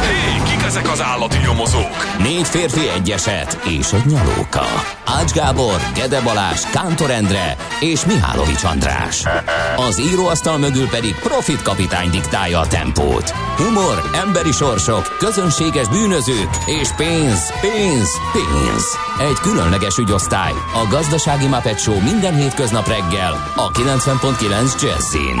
Hé, kik ezek az állati nyomozók? 4 férfi, egy eset és egy nyalóka. Ács Gábor, Gede Balázs, Kántor Endre és Mihálovics András. Az íróasztal mögül pedig Profit kapitány diktálja a tempót. Humor, emberi sorsok, közönséges bűnözők és pénz. Egy különleges ügyosztály, a Gazdasági Muppet Show, minden hétköznap reggel a 90.9 Jazzin.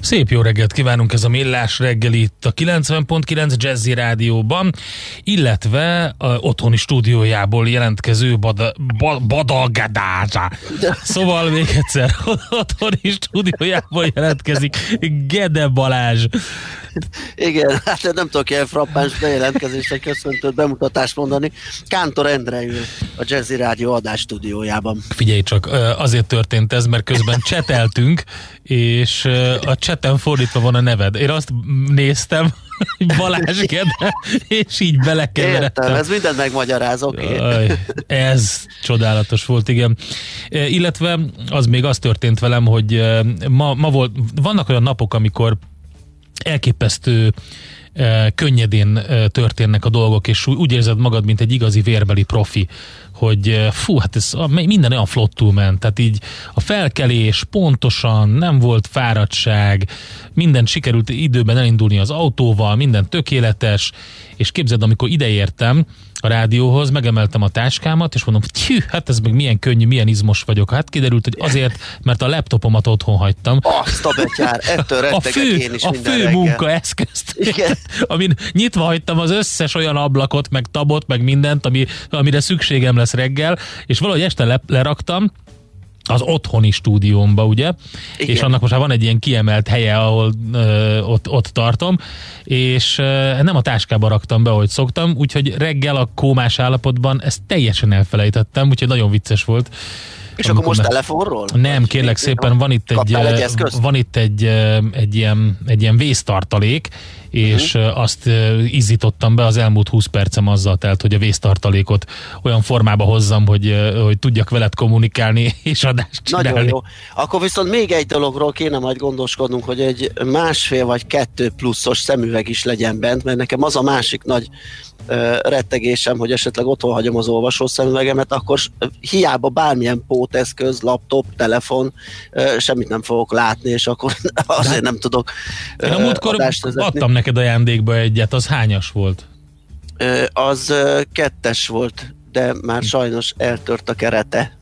Szép jó reggelt kívánunk, ez a Mélás reggeli itt a 90.9 Jazzy Rádióban, illetve a otthoni stúdiójából jelentkező Bada Gedáza. Szóval még egyszer, otthoni stúdiójából jelentkezik Gede Balázs. Igen, hát nem tudok ilyen frappáns bejelentkezésre köszöntőt, bemutatást mondani. Kántor Endre ül a Jazzy Rádió adás stúdiójában. Figyelj csak, azért történt ez, mert közben cseteltünk, és a cseten fordítva van a neved. Én azt néztem, Balázs Gede, és így belekeveredtem. Értem, ez mindent megmagyaráz, oké. Okay. Ez csodálatos volt, igen. Illetve az még az történt velem, hogy ma volt, vannak olyan napok, amikor elképesztő könnyedén történnek a dolgok, és úgy érzed magad, mint egy igazi vérbeli profi, hogy fú, hát ez minden olyan flottul ment, tehát így a felkelés pontosan, nem volt fáradtság, minden sikerült időben elindulni az autóval, minden tökéletes, és képzeld, amikor ideértem a rádióhoz, megemeltem a táskámat, és mondom, hogy hát ez meg milyen könnyű, milyen izmos vagyok. Hát kiderült, hogy azért, mert a laptopomat otthon hagytam. Azt a betyár, ettől rettegek én is minden reggel. A fő munkaeszközt, amin nyitva hagytam az összes olyan ablakot, meg tabot, meg mindent, amire szükségem lesz reggel, és valahogy este leraktam az otthoni stúdiómba, ugye? Igen. És annak most van egy ilyen kiemelt helye, ahol ott tartom, és nem a táskába raktam be, ahogy szoktam, úgyhogy reggel a kómás állapotban ezt teljesen elfelejtettem, úgyhogy nagyon vicces volt. És akkor most telefonról? Nem, kérlek szépen, van itt egy ilyen vésztartalék, és azt izzítottam be, az elmúlt 20 percem azzal telt, hogy a vésztartalékot olyan formába hozzam, hogy tudjak veled kommunikálni és adást csinálni. Nagyon jó. Akkor viszont még egy dologról kéne majd gondoskodnunk, hogy egy 1,5 vagy 2 pluszos szemüveg is legyen bent, mert nekem az a másik nagy rettegésem, hogy esetleg otthon hagyom az olvasó szemüvegemet, akkor hiába bármilyen póteszköz, laptop, telefon, semmit nem fogok látni, és akkor azért nem tudok adást vezetni. Adtam neked ajándékba egyet, az hányas volt? Az 2-es volt, de már sajnos eltört a kerete.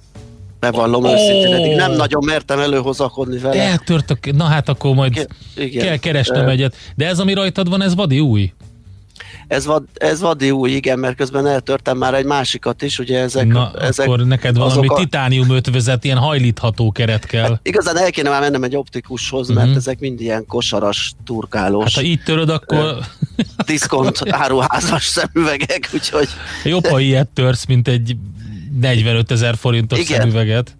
Bevallom őszintén, eddig nem nagyon mertem előhozakodni vele. Eltört, na hát akkor majd kell keresnem egyet. De ez, ami rajtad van, ez vadi új? Ez vadi új, igen, mert közben eltörtem már egy másikat is, ugye ezek... Na, ezek akkor neked valami titánium ötvözet, ilyen hajlítható keret kell. Hát igazán el kéne már mennem egy optikushoz, mert ezek mind ilyen kosaras, turkálós. Hát ha így töröd, akkor... diszkont áruházas szemüvegek, úgyhogy... Jobb, ha ilyet törsz, mint egy 45 000 forintos szemüveget.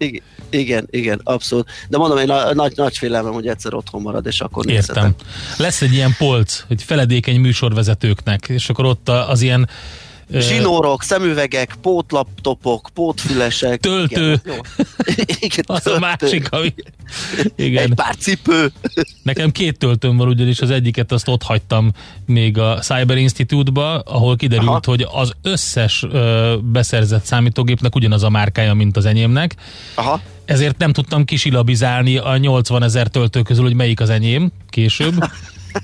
Igen, abszolút. De mondom, én nagy félelmem, hogy egyszer otthon marad, és akkor nézhetem. Értem. Lesz egy ilyen polc, hogy feledékeny műsorvezetőknek, és akkor ott az ilyen zsinórok, szemüvegek, pótlaptopok, pótfülesek. Töltő. Igen, az töltő. A másik, ami... Igen. Egy pár cipő. Nekem 2 töltőm van, ugyanis az egyiket azt ott hagytam még a Cyber Institute-ba, ahol kiderült, hogy az összes beszerzett számítógépnek ugyanaz a márkája, mint az enyémnek. Aha. Ezért nem tudtam kisilabizálni a 80 000 töltő közül, hogy melyik az enyém később.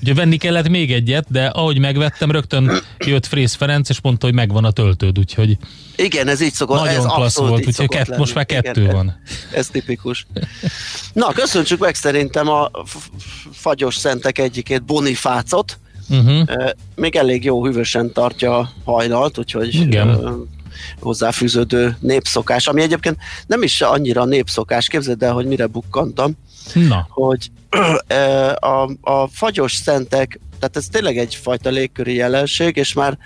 Ugye venni kellett még egyet, de ahogy megvettem, rögtön jött Frész Ferenc, és mondta, hogy megvan a töltőd, úgyhogy... Igen, ez így szokott. Nagyon klassz volt, úgyhogy most már 2 van. Ez tipikus. Na, köszöntsük meg szerintem a fagyos szentek egyikét, Bonifácot, Még elég jó hűvösen tartja a hajnalt, úgyhogy hozzáfűződő népszokás, ami egyébként nem is annyira népszokás, képzeld el, hogy mire bukkantam, hogy a fagyos szentek, tehát ez tényleg egyfajta légköri jelenség, és már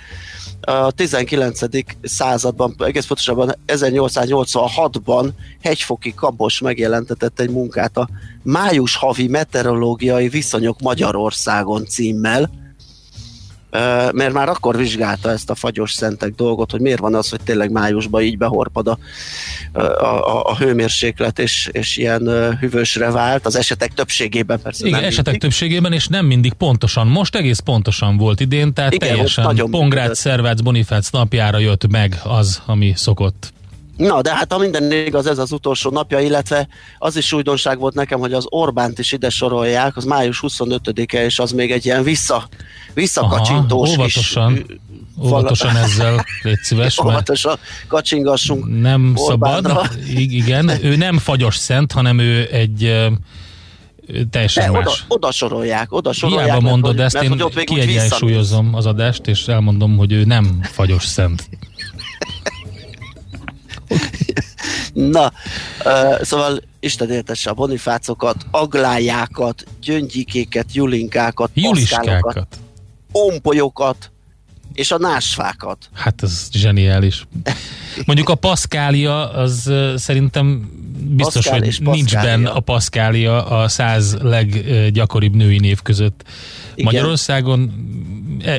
a 19. században, egész pontosabban 1886-ban Hegyfoki Kabos megjelentetett egy munkát a Május havi meteorológiai viszonyok Magyarországon címmel, mert már akkor vizsgálta ezt a fagyos szentek dolgot, hogy miért van az, hogy tényleg májusban így behorpad a hőmérséklet, és ilyen hűvösre vált, az esetek többségében persze. Igen, esetek többségében, és nem mindig pontosan. Most egész pontosan volt idén, tehát igen, teljesen Pongrác-Szerzák-Bonifác napjára jött meg az, ami szokott. Na, de hát ha minden igaz, ez az utolsó napja, illetve az is újdonság volt nekem, hogy az Orbánt is ide sorolják, az május 25-e, és az még egy ilyen visszakacsintós is. Óvatosan ezzel, légy szíves. Óvatosan kacsingassunk nem Orbánra. Szabad, igen, ő nem fagyos szent, hanem ő egy... teljesen más. Oda sorolják. Hiába mondod ezt, én kiegyensúlyozom az adást, és elmondom, hogy ő nem fagyos szent. Na, szóval Isten éltesse a bonifácokat, aglájákat, gyöngyikéket, julinkákat, paszkálokat, ompolyokat és a násfákat. Hát ez zseniális. Mondjuk a paszkália, az szerintem biztos, hogy nincs benne a paszkália a 100 leggyakoribb női név között. Igen. Magyarországon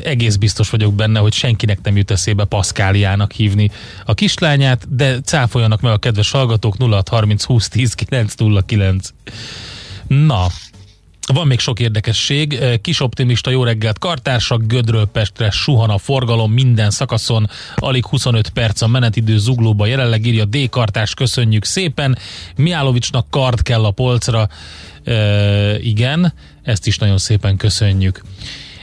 egész biztos vagyok benne, hogy senkinek nem jut eszébe Paszkáliának hívni a kislányát, de cáfoljanak meg a kedves hallgatók 0630 20 10 909. Na, van még sok érdekesség. Kis optimista, jó reggelt kartársak, Gödről Pestre suhan a forgalom minden szakaszon, alig 25 perc a menetidő Zuglóba jelenleg, írja D. Kartárs, köszönjük szépen. Mihálovicsnak kard kell a polcra, igen, ezt is nagyon szépen köszönjük.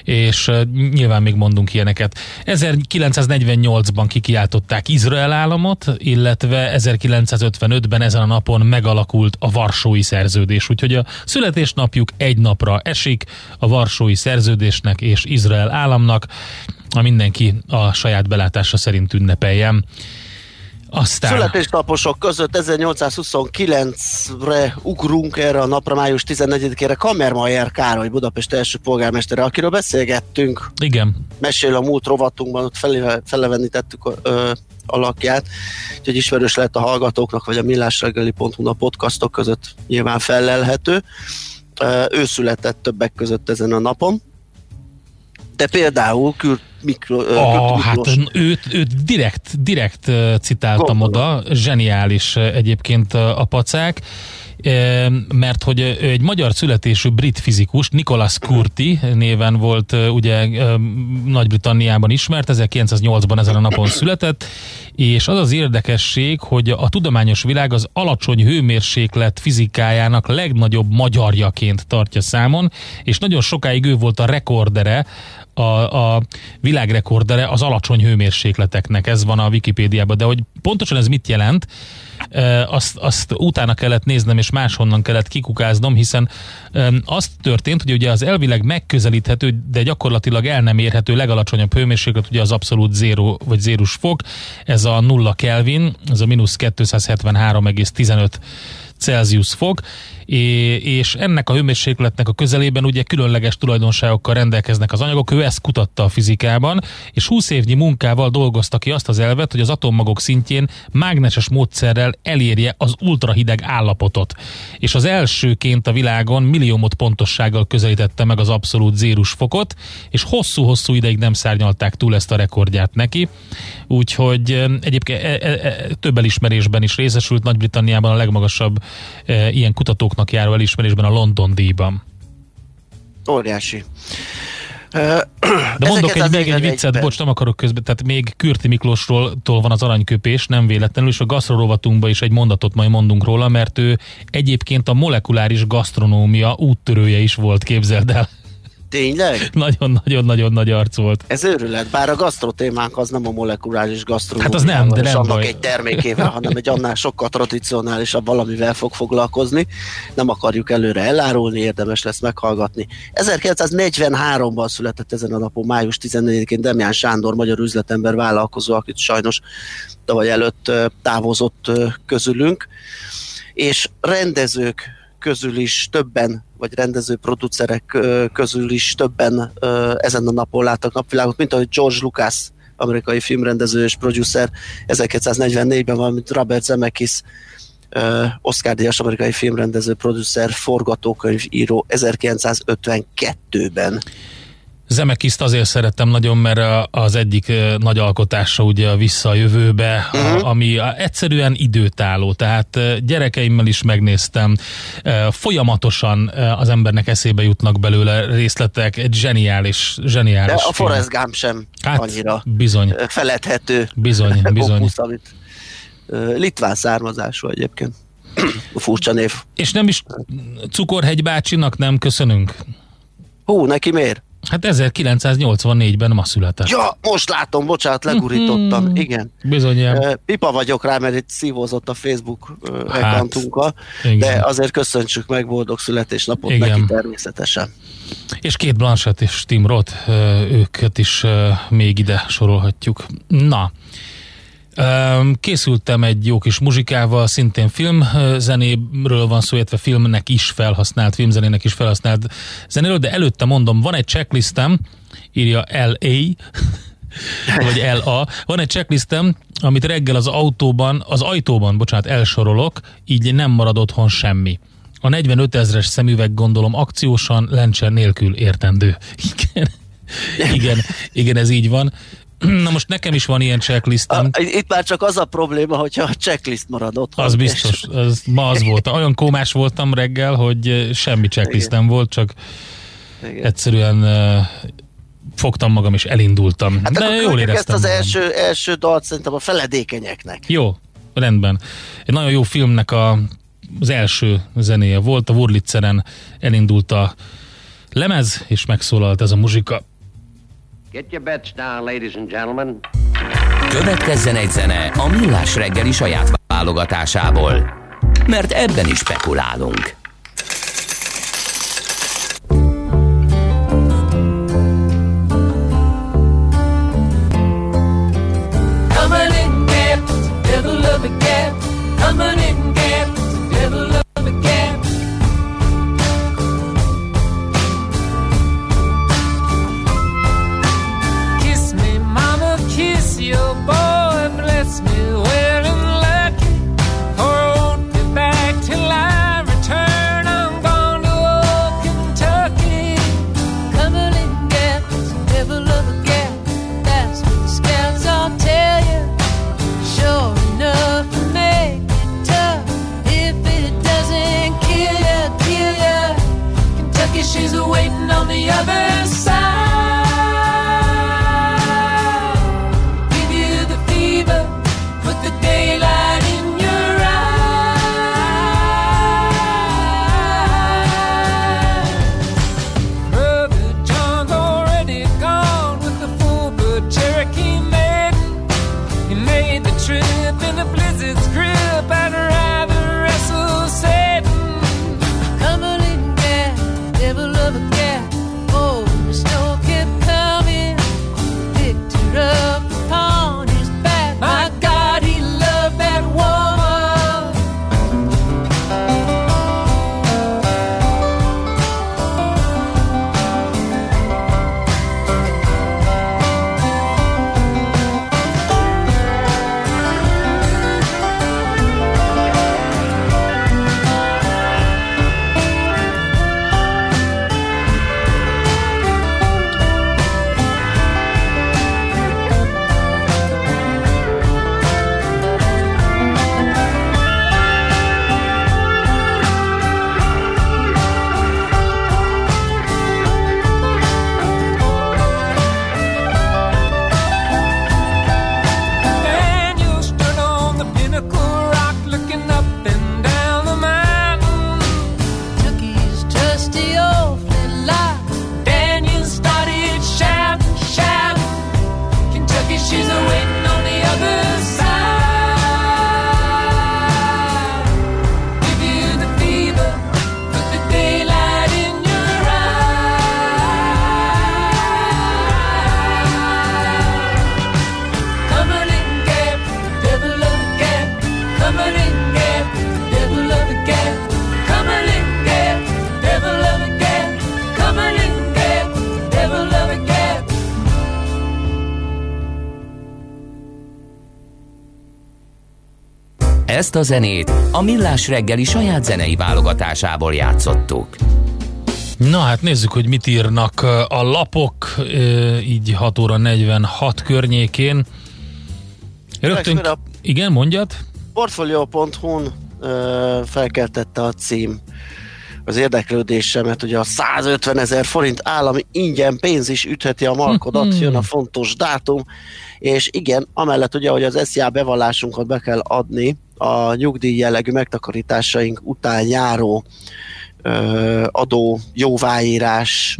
És nyilván még mondunk ilyeneket. 1948-ban kikiáltották Izrael államot, illetve 1955-ben ezen a napon megalakult a Varsói Szerződés. Úgyhogy a születésnapjuk egy napra esik a Varsói Szerződésnek és Izrael államnak, a mindenki a saját belátása szerint ünnepeljen. Aztán... Születésnaposok között 1829-re ugrunk, erre a napra, május 14-ére, Kamermajer Károly, Budapest első polgármestere, akiről beszélgettünk. Igen. Mesél a múlt rovatunkban, ott felevenítettük alakját, úgyhogy ismerős lehet a hallgatóknak, vagy a millásreggeli.hu a podcastok között nyilván fellelhető. Ő született többek között ezen a napon, de például őt direkt citáltam oda, zseniális egyébként a pacák, mert hogy egy magyar születésű brit fizikus, Nicholas Curti néven volt ugye Nagy-Britanniában ismert, 1908-ban ezen a napon született, és az az érdekesség, hogy a tudományos világ az alacsony hőmérséklet fizikájának legnagyobb magyarjaként tartja számon, és nagyon sokáig ő volt a rekordere, a világrekordere az alacsony hőmérsékleteknek, ez van a Wikipédiában, de hogy pontosan ez mit jelent, azt utána kellett néznem, és máshonnan kellett kikukáznom, hiszen azt történt, hogy ugye az elvileg megközelíthető, de gyakorlatilag el nem érhető legalacsonyabb hőmérséklet, ugye az abszolút zéró vagy zérus fok, ez a 0 Kelvin, ez a mínusz 273,15 Celsius fok, és ennek a hőmérsékletnek a közelében ugye különleges tulajdonságokkal rendelkeznek az anyagok, ő ezt kutatta a fizikában, és 20 évnyi munkával dolgozta ki azt az elvet, hogy az atommagok szintjén mágneses módszerrel elérje az ultrahideg állapotot. És az elsőként a világon milliómot pontossággal közelítette meg az abszolút zérus fokot, és hosszú-hosszú ideig nem szárnyalták túl ezt a rekordját neki. Úgyhogy egyébként több elismerésben is részesült, Nagy-Britanniában a legmagasabb ilyen kutatók járó elismerésben a London díjban. Óriási. De mondok egy viccet, bocs, nem akarok közben, tehát még Kürti Miklósról van az aranyköpés, nem véletlenül, és a gasztrorovatumban is egy mondatot majd mondunk róla, mert ő egyébként a molekuláris gasztronómia úttörője is volt, képzeld el. Tényleg? Nagyon-nagyon-nagyon nagy arc volt. Ez őrület, bár a gasztrotémánk az nem a molekuláris gasztronómiával, hát az nem, de nem és annak baj. Egy termékével, hanem egy annál sokkal tradicionálisabb valamivel fog foglalkozni. Nem akarjuk előre elárulni, érdemes lesz meghallgatni. 1943-ban született ezen a napon, május 14-én Demján Sándor, magyar üzletember, vállalkozó, akit sajnos tavaly előtt távozott közülünk, és rendezők közül is többen, vagy rendező-producerek közül is többen ezen a napon láttak napvilágot, mint ahogy George Lucas, amerikai filmrendező és producer 1944-ben, valamint Robert Zemeckis, Oscar-díjas amerikai filmrendező, producer, forgatókönyvíró 1952-ben. Zemeckist azért szerettem nagyon, mert az egyik nagy alkotása ugye a Vissza a jövőbe, ami egyszerűen időtálló, tehát gyerekeimmel is megnéztem, folyamatosan az embernek eszébe jutnak belőle részletek, egy zseniális de a Forrest Gump sem annyira bizony, feledhető opusz, amit litván származású egyébként. Furcsa név. És nem is Cukorhegy bácsinak nem köszönünk? Hú, neki miért? Hát 1984-ben ma született. Ja, most látom, bocsánat, legurítottam. Igen. Bizonyám. Pipa vagyok rá, mert itt szívózott a Facebook accountunkkal, de azért köszöntsük meg, boldog születésnapot neki természetesen. És Kate Blanchett és Tim Roth, őket is még ide sorolhatjuk. Na, készültem egy jó kis muzsikával, szintén filmzenéről van szó, illetve filmzenének is felhasznált zenéről, de előtte mondom, van egy checklistem, írja L.A., vagy L.A., van egy checklistem, amit reggel az ajtóban elsorolok, így nem marad otthon semmi. A 45 000-es szemüveg gondolom akciósan, lencse nélkül értendő. Igen, ez így van. Na most nekem is van ilyen checklistem. Itt már csak az a probléma, hogyha a checklist marad otthon. Az biztos, ma az volt. Olyan kómás voltam reggel, hogy semmi checklistem volt, csak egyszerűen fogtam magam és elindultam. Hát de jól éreztem. Ezt az első dalt szerintem a feledékenyeknek. Jó, rendben. Egy nagyon jó filmnek az első zenéje volt. A Wurlitzeren elindult a lemez, és megszólalt ez a muzsika. Get your bets down, ladies and gentlemen. Következzen egy zene a Millás reggeli saját válogatásából, mert ebben is spekulálunk. Devil of a cat, oh, in the snow. Ezt a zenét a Mélás reggeli saját zenei válogatásából játszottuk. Na hát nézzük, hogy mit írnak a lapok, így 6 óra 46 környékén. Rögtön... Igen, mondjad? Portfolio.hu-n felkeltette a cím az érdeklődésemet, ugye a 150 000 forint állami ingyen pénz is ütheti a markodat, jön a fontos dátum, és igen, amellett ugye, hogy az SZIA bevallásunkat be kell adni a nyugdíj jellegű megtakarításaink után járó adó jóváírás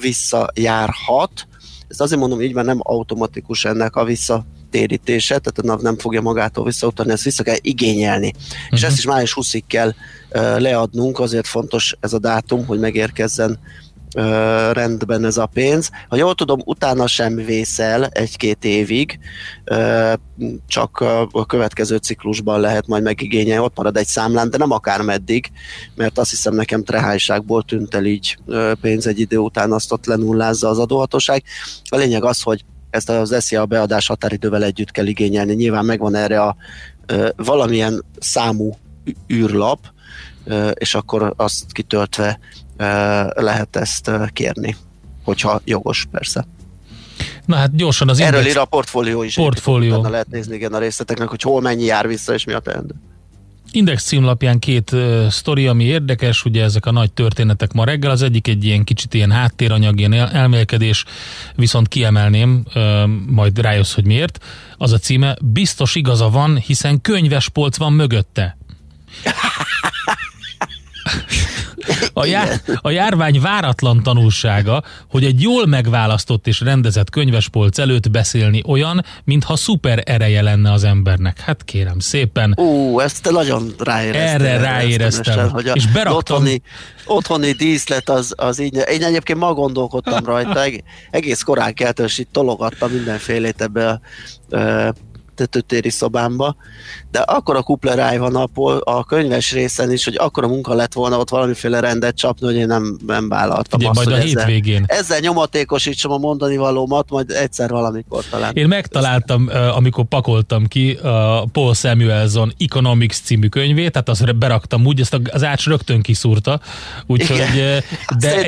visszajárhat. Ezt azért mondom, így már nem automatikus ennek a visszatérítése, tehát a NAV nem fogja magától visszautalni, ezt vissza kell igényelni. És ezt is május 20-ig kell leadnunk, azért fontos ez a dátum, hogy megérkezzen rendben ez a pénz. Ha jól tudom, utána sem vészel 1-2 évig, csak a következő ciklusban lehet majd megigényelni, ott marad egy számlán, de nem akármeddig, mert azt hiszem nekem trehányságból tűnt el így pénz egy idő után, azt ott lenullázza az adóhatóság. A lényeg az, hogy ezt az SZIA beadás határidővel együtt kell igényelni. Nyilván megvan erre a valamilyen számú űrlap, és akkor azt kitöltve lehet ezt kérni, hogyha jogos, persze. Na hát gyorsan az Index... Erről ír a portfólió is. Portfólió. Lehet nézni igen a részleteknek, hogy hol mennyi jár vissza, és mi a teendő. Index címlapján két sztori, ami érdekes, ugye ezek a nagy történetek ma reggel, az egyik egy ilyen kicsit ilyen háttéranyag, ilyen elmélkedés, viszont kiemelném, majd rájössz, hogy miért. Az a címe, biztos igaza van, hiszen könyvespolc van mögötte. A járvány váratlan tanulsága, hogy egy jól megválasztott és rendezett könyvespolc előtt beszélni olyan, mintha szuper ereje lenne az embernek. Hát kérem szépen. Ezt te nagyon ráéreztem. Erre ráéreztem. És beraktam. Otthoni díszlet az így. Én egyébként ma gondolkodtam rajta. Egész korán keltől, és így tologattam mindenfélét ebbe a tetőtéri szobámba, de akkora kupleráj van a könyves részen is, hogy akkora munka lett volna ott valamiféle rendet csapni, hogy én nem vállaltam. Ugye, azt, majd a hétvégén. Ezzel nyomatékosítsam a mondani valómat, majd egyszer valamikor talán. Én megtaláltam, amikor pakoltam ki a Paul Samuelson Economics című könyvét, tehát azt beraktam úgy, ezt az Ács rögtön kiszúrta. Úgyhogy, de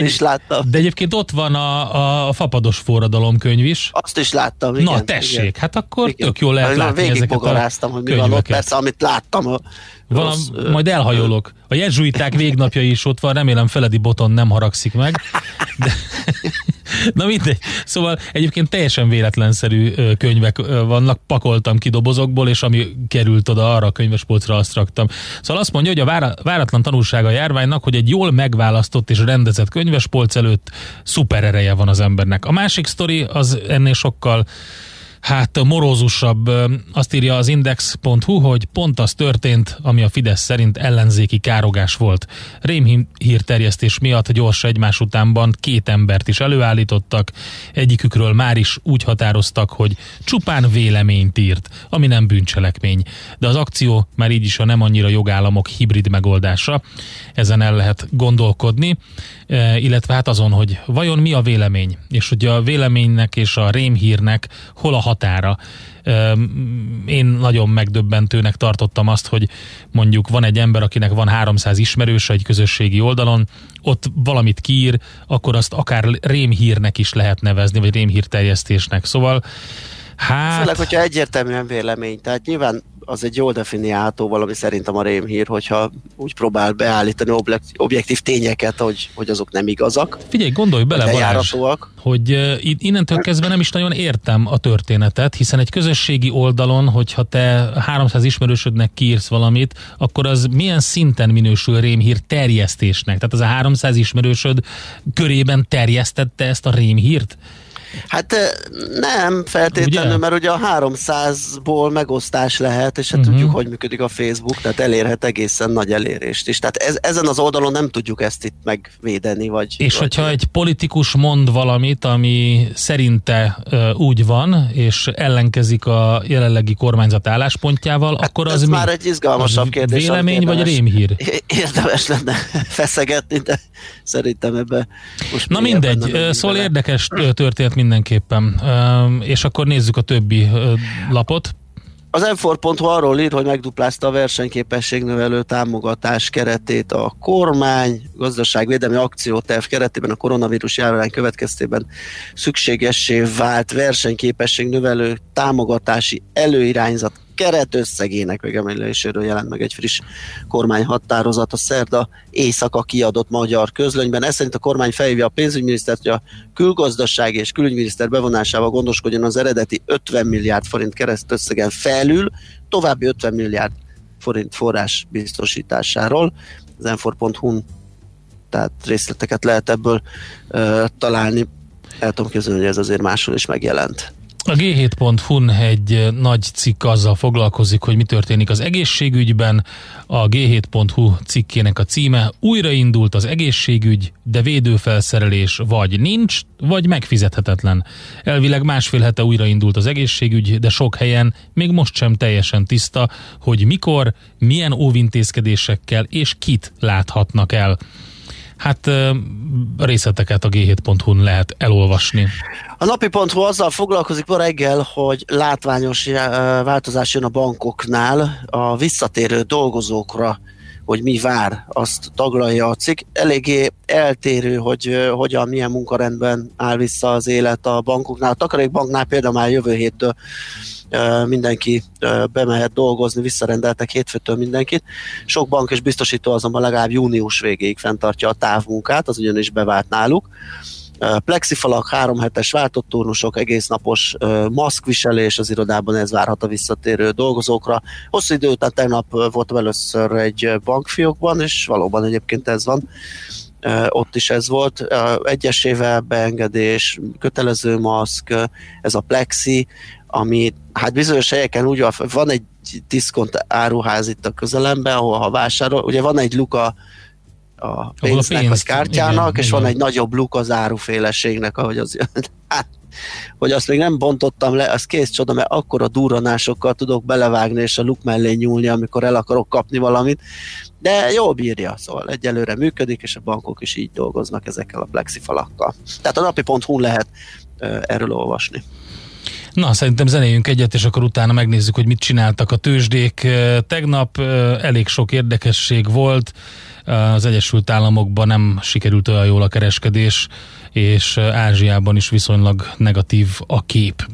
egyébként ott van a fapados forradalom könyv is. Azt is láttam. Igen, na tessék, igen. Hát akkor igen. Tök jól lehet. Végigbogaráztam, hogy mi könyveket. Van ott, persze, amit láttam. Majd elhajolok. A jezsuiták végnapja is ott van, remélem Feledi Boton nem haragszik meg. De, na mindegy. Szóval egyébként teljesen véletlenszerű könyvek vannak, pakoltam ki dobozokból, és ami került oda, arra a könyvespolcra azt raktam. Szóval azt mondja, hogy a váratlan tanulsága a járványnak, hogy egy jól megválasztott és rendezett könyvespolc előtt szuper ereje van az embernek. A másik sztori az ennél sokkal morózusabb. Azt írja az Index.hu, hogy pont az történt, ami a Fidesz szerint ellenzéki károgás volt. Rémhírterjesztés miatt gyors egymás utánban 2 embert is előállítottak, egyikükről már is úgy határoztak, hogy csupán véleményt írt, ami nem bűncselekmény. De az akció már így is a nem annyira jogállamok hibrid megoldása. Ezen el lehet gondolkodni, illetve azon, hogy vajon mi a vélemény, és hogy a véleménynek és a rémhírnek hol a határa. Én nagyon megdöbbentőnek tartottam azt, hogy mondjuk van egy ember, akinek van 300 ismerőse egy közösségi oldalon, ott valamit kiír, akkor azt akár rémhírnek is lehet nevezni, vagy rémhírterjesztésnek. Szóval főleg, hogyha egyértelműen vélemény, tehát nyilván az egy jól definiálható valami szerintem a rémhír, hogyha úgy próbál beállítani objektív tényeket, hogy azok nem igazak. Figyelj, gondolj bele, Balázs, hogy innentől kezdve nem is nagyon értem a történetet, hiszen egy közösségi oldalon, hogyha te 300 ismerősödnek kiírsz valamit, akkor az milyen szinten minősül rémhír terjesztésnek? Tehát az a 300 ismerősöd körében terjesztette ezt a rémhírt? Hát nem feltétlenül, ugye? Mert ugye a 300-ból megosztás lehet, és tudjuk, hogy működik a Facebook, tehát elérhet egészen nagy elérést is. Tehát ezen az oldalon nem tudjuk ezt itt megvédeni. És hogyha egy politikus mond valamit, ami szerinte úgy van, és ellenkezik a jelenlegi kormányzat álláspontjával, hát akkor az mi? Ez már egy izgalmasabb kérdés. Vélemény vagy rémhír? Érdemes lenne feszegetni, de szerintem ebbe most... Na mindegy, szóval érdekes történet mindenképpen. És akkor nézzük a többi lapot. Az M4.hu arról ír, hogy megduplázta a versenyképességnövelő támogatás keretét a kormány, gazdaságvédelmi akcióterv keretében a koronavírus járvány következtében szükségessé vált versenyképességnövelő támogatási előirányzat keretösszegének megemeléséről jelent meg egy friss kormányhatározat a szerda éjszaka kiadott magyar közlönyben. Ez szerint a kormány felhívja a pénzügyminisztert, hogy a külgazdaság és külügyminiszter bevonásával gondoskodjon az eredeti 50 milliárd forint keretösszegen felül további 50 milliárd forint forrás biztosításáról. Az m4.hu-n tehát részleteket lehet ebből találni. El tudom képzelni, hogy ez azért máshol is megjelent. A G7.hu-n egy nagy cikk azzal foglalkozik, hogy mi történik az egészségügyben. A G7.hu cikkének a címe: újraindult az egészségügy, de védőfelszerelés vagy nincs, vagy megfizethetetlen. Elvileg másfél hete újraindult az egészségügy, de sok helyen még most sem teljesen tiszta, hogy mikor, milyen óvintézkedésekkel és kit láthatnak el. Hát részleteket a g7.hu-n lehet elolvasni. A napi.hu azzal foglalkozik ma reggel, hogy látványos változás jön a bankoknál a visszatérő dolgozókra, hogy mi vár, azt taglalja a cikk. Eléggé eltérő, hogy hogyan, milyen munkarendben áll vissza az élet a bankoknál. A Takarékbanknál például már jövő héttől mindenki bemehet dolgozni, visszarendeltek hétfőtől mindenkit. Sok bank és biztosító azonban legalább június végéig fenntartja a távmunkát, az ugyanis bevált náluk. Plexifalak, 3 hetes váltott turnusok, egésznapos maszkviselés az irodában, ez várhat a visszatérő dolgozókra. Hosszú idő után tegnap voltam először egy bankfiókban, és valóban egyébként ez van. Ott is ez volt. Egyesével beengedés, kötelező maszk, ez a plexi, ami hát bizonyos helyeken úgy van egy diszkont áruház itt a közelemben, ahol ha vásárol, ugye van egy luka a pénznek, a pénz, a kártyának, igen, és igen, van egy nagyobb luk az áruféleségnek, ahogy az jön. Hát, hogy azt még nem bontottam le, az kész csoda, mert akkora durranásokkal tudok belevágni, és a luk mellé nyúlni, amikor el akarok kapni valamit, de jól bírja, szóval egyelőre működik, és a bankok is így dolgoznak ezekkel a plexifalakkal. Tehát a napi.hu lehet erről olvasni. Na, szerintem zenéljünk egyet, és akkor utána megnézzük, hogy mit csináltak a tőzsdék. Tegnap elég sok érdekesség volt, az Egyesült Államokban nem sikerült olyan jól a kereskedés, és Ázsiában is viszonylag negatív a kép.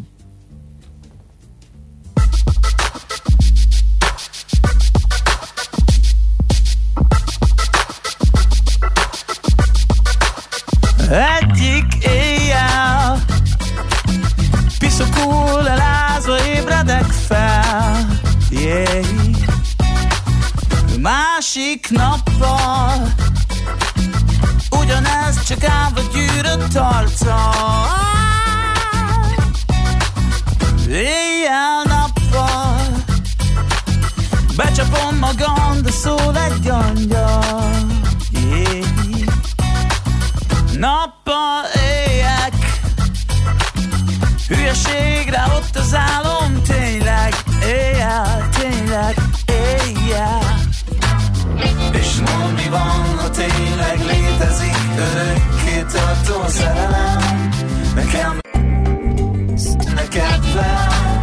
Egyik éjjel piszokul elázva ébredek fel, yeah. Másik nappal ugyanez, csak állva gyűrött arccal. Éjjel-nappal becsapom magam, de szól egy angyal, yeah. Nappal éjek hülyeségre, ott az álom. Tényleg éjjel, tényleg éjjel. És mondd, mi van, ha tényleg létezik örökké tartó szerelem. Neked velem.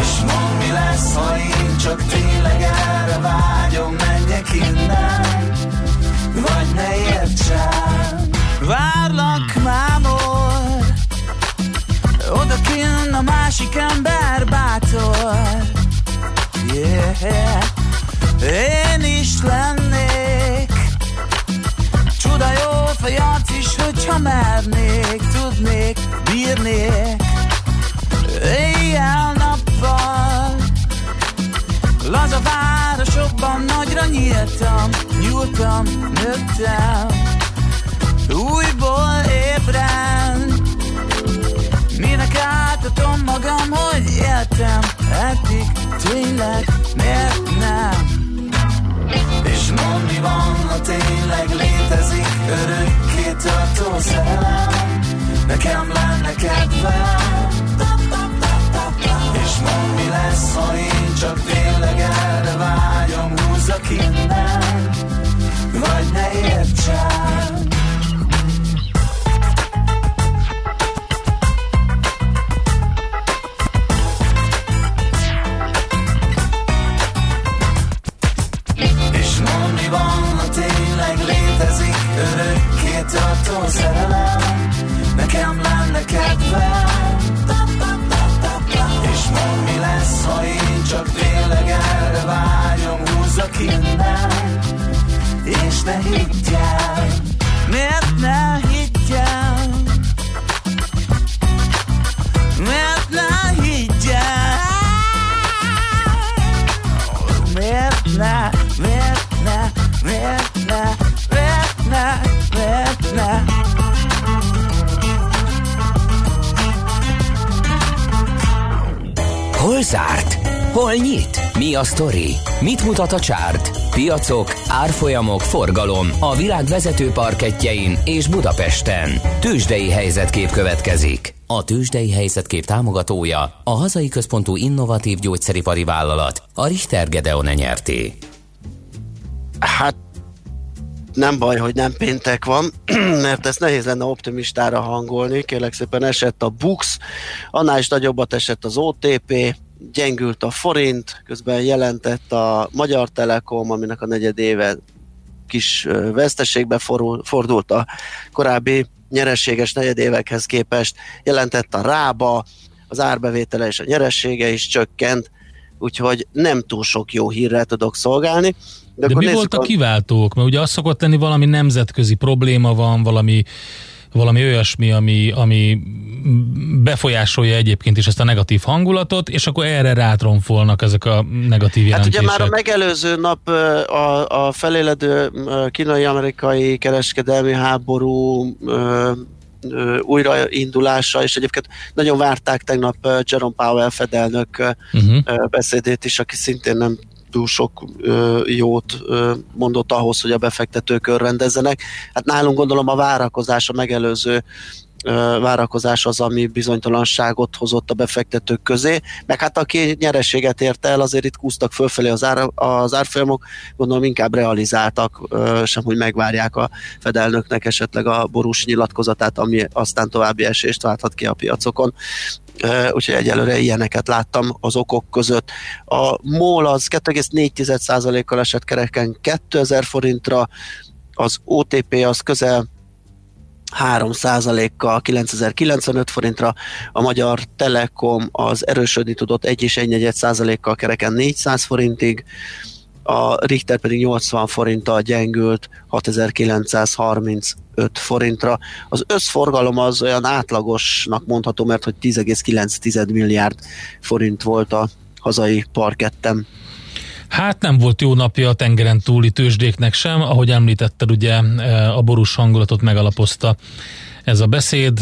És mondd, mi lesz, ha én csak tényleg erre vágyom, menjek innen, vagy ne értsem. Várlak mámor, odakinn a másik ember bátor, yeah. Én is lennék csuda jó fejac is, hogyha mernék, tudnék, bírnék. Éjjel-nappal laza városokban nagyra nyíltam, nyúltam, nőttem. Újból ébren minek átatom magam, hogy éltem eddig, tényleg miért nem? És mondd, mi van, ha tényleg létezik örökké tartó szerelem. Nekem lenne kedvem. És mondd, mi lesz, ha én csak tényleg erre vágyom, húzzak innen, vagy ne értsem. szerelem, nekem lenne kedvem. És mond, mi lesz, ha én csak tényleg erre vágyom, húzzak innen, és ne higgyel. Miért ne higgyel? Miért ne higgyel? Miért ne, miért ne, miért ne, miért ne, miért ne. Hol zárt? Hol nyit? Mi a sztori? Mit mutat a csárt? Piacok, árfolyamok, forgalom a világ vezető parkettjein és Budapesten. Tőzsdei helyzetkép következik. A tőzsdei helyzetkép támogatója a hazai központú innovatív gyógyszeripari vállalat, a Richter Gedeon nyerté. Hát nem baj, hogy nem péntek van, mert ezt nehéz lenne optimistára hangolni. Kérlek szépen, esett a BUX, annál is nagyobbat esett az OTP, gyengült a forint, közben jelentett a Magyar Telekom, aminek a negyedéve kis veszteségbe fordult a korábbi nyereséges negyedévekhez képest, jelentett a Rába, az árbevétele és a nyeresége is csökkent, úgyhogy nem túl sok jó hírrel tudok szolgálni. De mi volt a kiváltók? Mert ugye az szokott lenni, valami nemzetközi probléma van, valami olyasmi, ami befolyásolja egyébként is ezt a negatív hangulatot, és akkor erre rátromfolnak ezek a negatív jelentések. Hát ugye már a megelőző nap a feléledő kínai-amerikai kereskedelmi háború újraindulása, és egyébként nagyon várták tegnap Jerome Powell fedelnök beszédét is, aki szintén nem túl sok jót mondott ahhoz, hogy a befektetők örvendezzenek. Hát nálunk gondolom a várakozás, a megelőző várakozás az, ami bizonytalanságot hozott a befektetők közé, meg hát aki nyereséget ért el, azért itt kúsztak fölfelé az árfolyamok, gondolom inkább realizáltak, sem úgy megvárják a fedelnöknek esetleg a borús nyilatkozatát, ami aztán további esést válthat ki a piacokon. Úgyhogy egyelőre ilyeneket láttam az okok között. A MOL az 2,4%-kal esett kereken 2000 forintra, az OTP az közel 3%-kal 9095 forintra, a Magyar Telekom az erősödni tudott 1,1%-kal kereken 400 forintig, a Richter pedig 80 forinttal gyengült 6935 forintra. Az összforgalom az olyan átlagosnak mondható, mert hogy 10,9 milliárd forint volt a hazai parketten. Hát nem volt jó napja a tengeren túli tőzsdéknek sem, ahogy említetted, ugye a borús hangulatot megalapozta ez a beszéd.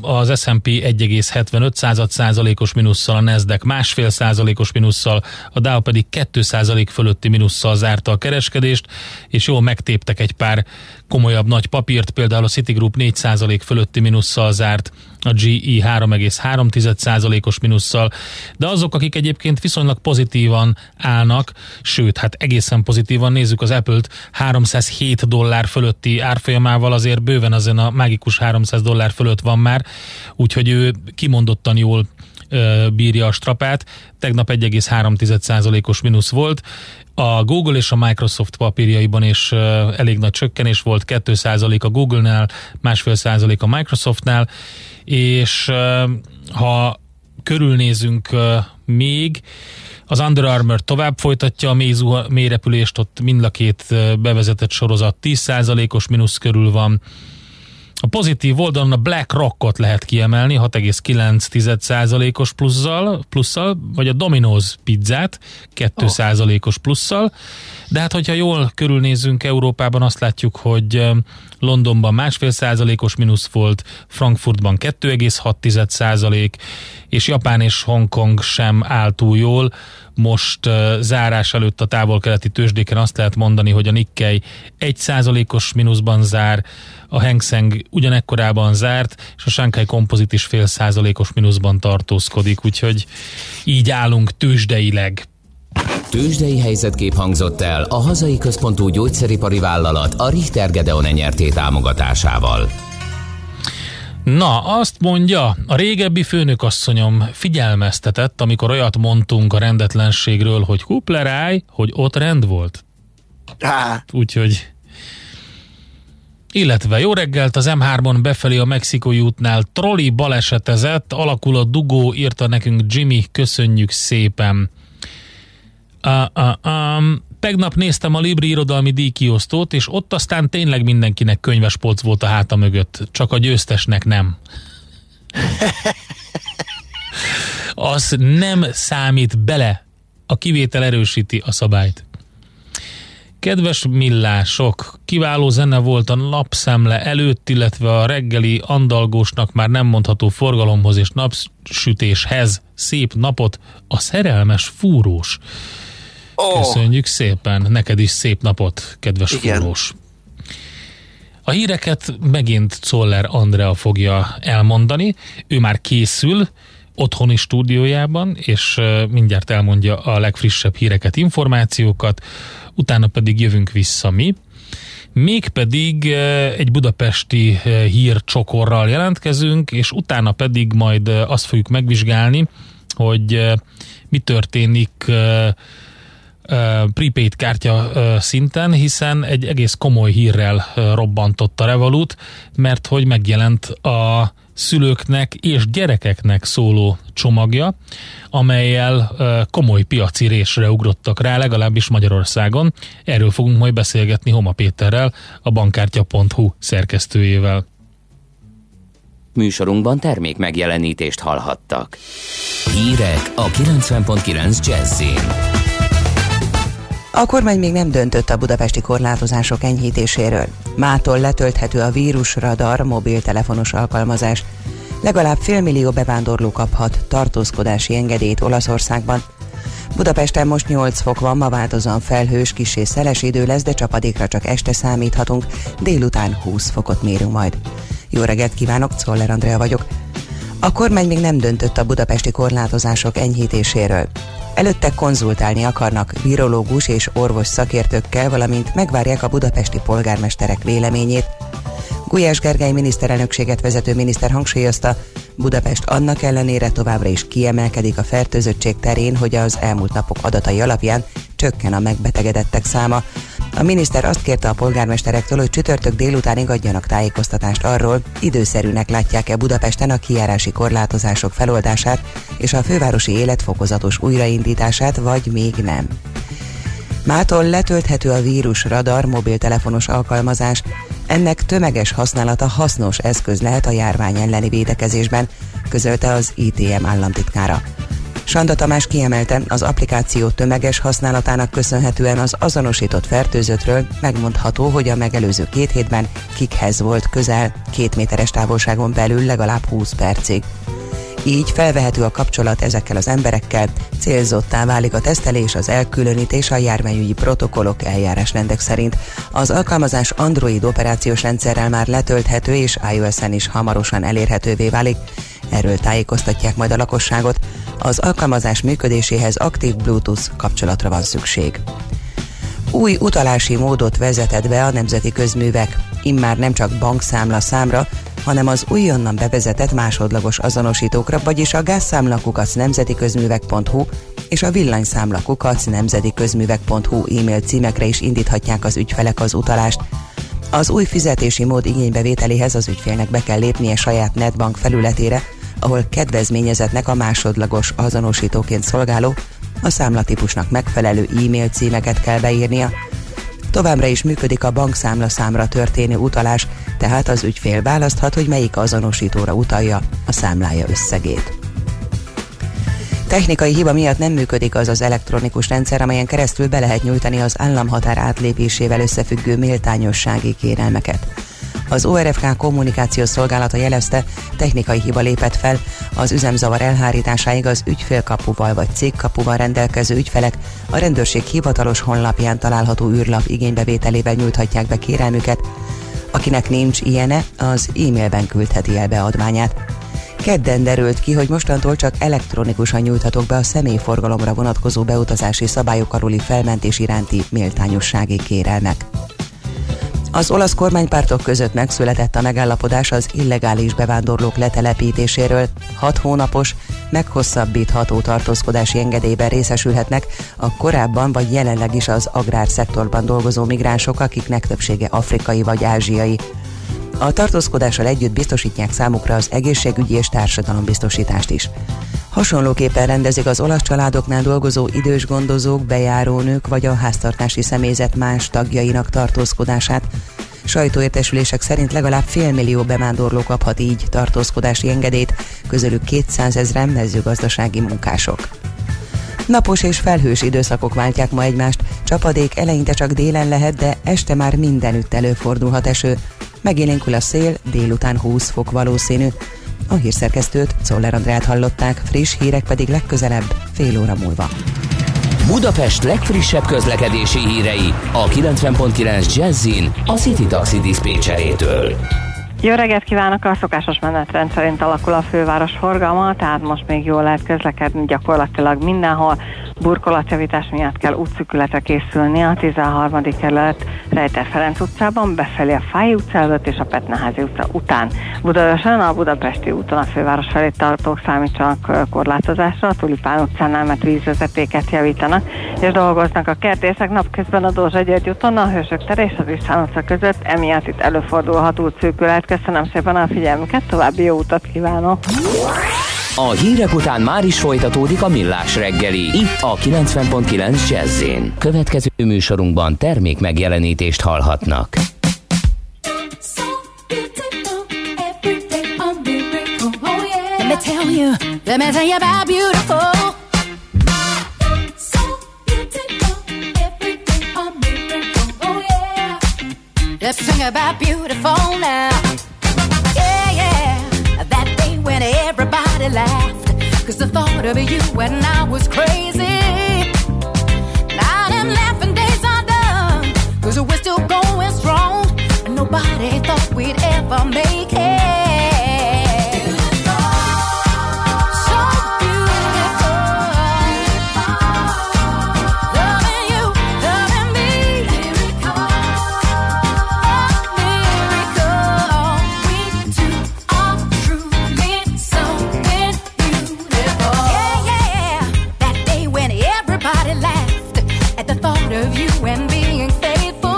Az S&P 1,75%-os mínusszal, a NASDAQ 1,5%-os mínusszal, a Dow pedig 2% fölötti mínusszal zárta a kereskedést, és jól megtéptek egy pár komolyabb nagy papírt, például a Citigroup 4% fölötti mínusszal zárt, a GE 3,3%-os mínusszal, de azok, akik egyébként viszonylag pozitívan állnak, sőt, hát egészen pozitívan, nézzük az Apple-t, $307 fölötti árfolyamával, azért bőven azon a mágikus $300 fölött van már, úgyhogy ő kimondottan jól bírja a strapát. Tegnap 1,3%-os mínusz volt. A Google és a Microsoft papírjaiban is elég nagy csökkenés volt, 2% a Google-nál, 1,5% a Microsoftnál, és ha körülnézünk még, az Under Armour tovább folytatja a mély repülést, ott mind a két bevezetett sorozat 10%-os mínusz körül van. A pozitív oldalon a BlackRock-ot lehet kiemelni 6,9%-os plusszal, vagy a Domino's pizzát 2%-os plusszal, de hát hogyha jól körülnézünk Európában, azt látjuk, hogy Londonban 1,5%-os mínusz volt, Frankfurtban 2,6%, és Japán és Hongkong sem áll túl jól. Most zárás előtt a távol-keleti tőzsdéken azt lehet mondani, hogy a Nikkei 1%-os mínuszban zár, a Hang Seng ugyanekkorában zárt, és a Shanghai Composite is 0,5%-os mínuszban tartózkodik, úgyhogy így állunk tőzsdeileg. Tőzsdei helyzetkép hangzott el a hazai központú gyógyszeripari vállalat, a Richter Gedeon nyerté támogatásával. Na, azt mondja, a régebbi főnökasszonyom figyelmeztetett, amikor olyat mondtunk a rendetlenségről, hogy kuplerálj, hogy ott rend volt. Úgyhogy Illetve jó reggelt, az M3-on befelé a Mexikói útnál troli balesetezett, alakul a dugó, írta nekünk Jimmy, köszönjük szépen. Tegnap néztem a Libri irodalmi díjkiosztót, és ott aztán tényleg mindenkinek könyves polc volt a háta mögött, csak a győztesnek nem. Az nem számít bele, a kivétel erősíti a szabályt. Kedves millások, kiváló zene volt a napszemle előtt, illetve a reggeli andalgósnak már nem mondható forgalomhoz és napsütéshez. Szép napot, a szerelmes fúrós. Oh. Köszönjük szépen, neked is szép napot, kedves igen. fúrós. A híreket megint Czoller Andrea fogja elmondani, ő már készül otthoni stúdiójában, és mindjárt elmondja a legfrissebb híreket, információkat, utána pedig jövünk vissza mi. Mégpedig egy budapesti hírcsokorral jelentkezünk, és utána pedig majd azt fogjuk megvizsgálni, hogy mi történik prepaid kártya szinten, hiszen egy egész komoly hírrel robbantott a Revolut, mert hogy megjelent a szülőknek és gyerekeknek szóló csomagja, amellyel komoly piaci résre ugrottak rá, legalábbis Magyarországon. Erről fogunk majd beszélgetni Homa Péterrel, a bankkártya.hu szerkesztőjével. Műsorunkban termék megjelenítést hallhattak. Hírek a 90.9 Jazzin. A kormány még nem döntött a budapesti korlátozások enyhítéséről. Mától letölthető a vírusradar mobiltelefonos alkalmazás. Legalább 500 000 bevándorló kaphat tartózkodási engedélyt Olaszországban. Budapesten most 8 fok van, ma változóan felhős, kissé szeles idő lesz, de csapadékra csak este számíthatunk, délután 20 fokot mérünk majd. Jó reggelt kívánok, Czoller Andrea vagyok. A kormány még nem döntött a budapesti korlátozások enyhítéséről. Előtte konzultálni akarnak virológus és orvos szakértőkkel, valamint megvárják a budapesti polgármesterek véleményét. Gulyás Gergely miniszterelnökséget vezető miniszter hangsúlyozta, Budapest annak ellenére továbbra is kiemelkedik a fertőzöttség terén, hogy az elmúlt napok adatai alapján csökken a megbetegedettek száma. A miniszter azt kérte a polgármesterektől, hogy csütörtök délutánig adjanak tájékoztatást arról, időszerűnek látják-e Budapesten a kijárási korlátozások feloldását és a fővárosi élet fokozatos újraindítását, vagy még nem. Mától letölthető a vírusradar mobiltelefonos alkalmazás. Ennek tömeges használata hasznos eszköz lehet a járvány elleni védekezésben, közölte az ITM államtitkára. Sanda Tamás kiemelte, az applikáció tömeges használatának köszönhetően az azonosított fertőzöttről megmondható, hogy a megelőző 2 hétben kikhez volt közel, 2 méteres távolságon belül legalább 20 percig. Így felvehető a kapcsolat ezekkel az emberekkel, célzottá válik a tesztelés, az elkülönítés a járványügyi protokollok eljárásrendek szerint. Az alkalmazás Android operációs rendszerrel már letölthető és iOS-en is hamarosan elérhetővé válik. Erről tájékoztatják majd a lakosságot. Az alkalmazás működéséhez aktív Bluetooth kapcsolatra van szükség. Új utalási módot vezetett be a Nemzeti Közművek. Immár nem csak bankszámla számra, hanem az újonnan bevezetett másodlagos azonosítókra, vagyis a gázszámlakukac.nemzetiközművek.hu és a villanyszámlakukac.nemzetiközművek.hu e-mail címekre is indíthatják az ügyfelek az utalást. Az új fizetési mód igénybevételéhez az ügyfélnek be kell lépnie saját netbank felületére, ahol kedvezményezetnek a másodlagos azonosítóként szolgáló, a számlatípusnak megfelelő e-mail címeket kell beírnia. Továbbra is működik a bankszámlaszámra történő utalás, tehát az ügyfél választhat, hogy melyik azonosítóra utalja a számlája összegét. Technikai hiba miatt nem működik az az elektronikus rendszer, amelyen keresztül be lehet nyújtani az államhatár átlépésével összefüggő méltányossági kérelmeket. Az ORFK kommunikációs szolgálata jelezte, technikai hiba lépett fel, az üzemzavar elhárításáig az ügyfélkapuval vagy cégkapuval rendelkező ügyfelek a rendőrség hivatalos honlapján található űrlap igénybevételével nyújthatják be kérelmüket, akinek nincs ilyene, az e-mailben küldheti el beadványát. Kedden derült ki, hogy mostantól csak elektronikusan nyújthatok be a személyforgalomra vonatkozó beutazási szabályok aluli felmentés iránti méltányossági kérelmek. Az olasz kormánypártok között megszületett a megállapodás az illegális bevándorlók letelepítéséről. 6 hónapos, meghosszabbítható tartózkodási engedélyben részesülhetnek a korábban vagy jelenleg is az agrárszektorban dolgozó migránsok, akiknek többsége afrikai vagy ázsiai. A tartózkodással együtt biztosítják számukra az egészségügyi és társadalombiztosítást is. Hasonlóképpen rendezik az olasz családoknál dolgozó idős gondozók, bejárónők vagy a háztartási személyzet más tagjainak tartózkodását. Sajtóértesülések szerint legalább 500 000 bevándorló kaphat így tartózkodási engedélyt, közülük 200 000 mezőgazdasági munkások. Napos és felhős időszakok váltják ma egymást, csapadék eleinte csak délen lehet, de este már mindenütt előfordulhat eső. Megélénkül a szél, délután 20 fok valószínű. A hírszerkesztőt, Czoller Andrát hallották, friss hírek pedig legközelebb, fél óra múlva. Budapest legfrissebb közlekedési hírei a 90.9 Jazzin a City Taxi diszpécserétől. Jó reggelt kívánok! A szokásos menetrend szerint alakul a főváros forgalma, tehát most még jól lehet közlekedni gyakorlatilag mindenhol. Burkolatjavítás miatt kell útszükületre készülni a 13. kerület Rejter Ferenc utcában, befelé a Fáy utca előtt és a Petneházi utca után. Budaörsön a Budapesti úton a főváros felé tartók számítsanak korlátozásra, a Tulipán utcánál, mert vízvezetéket javítanak, és dolgoznak a kertészek napközben a Dózsa-György úton, a Hősök tere és az István utca között, emiatt itt előfordulhat útszükület. Köszönöm szépen a figyelmüket, további jó utat kívánok! A hírek után már is folytatódik a Millás reggeli, itt a 90.9 Jazzin. Következő műsorunkban termék megjelenítést hallhatnak. When everybody laughed, cause the thought of you and I was crazy. Now them laughing days are done, cause we're still going strong, and nobody thought we'd ever make it. So beautiful, loving you, loving me, a miracle, we two are true. Of you and being faithful.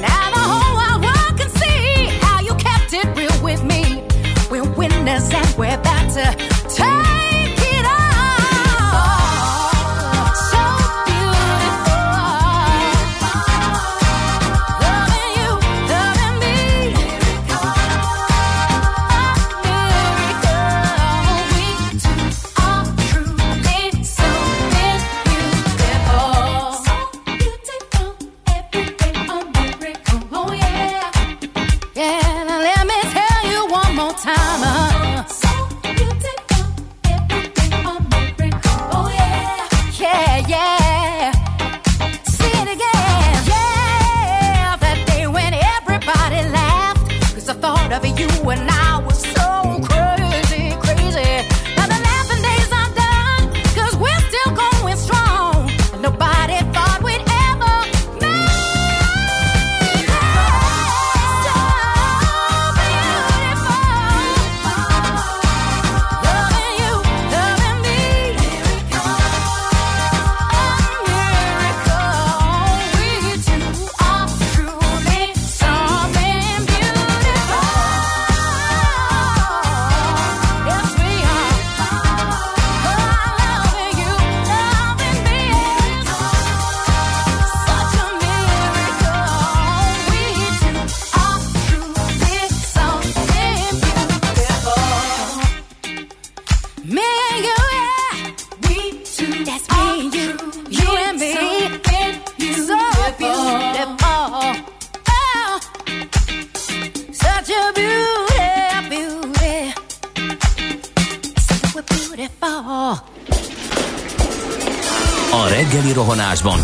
Now the whole wide world can see how you kept it real with me. We're winners and we're about to take it all. So beautiful, loving you, loving me, a miracle. We two are truly so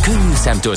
könnyű szemtől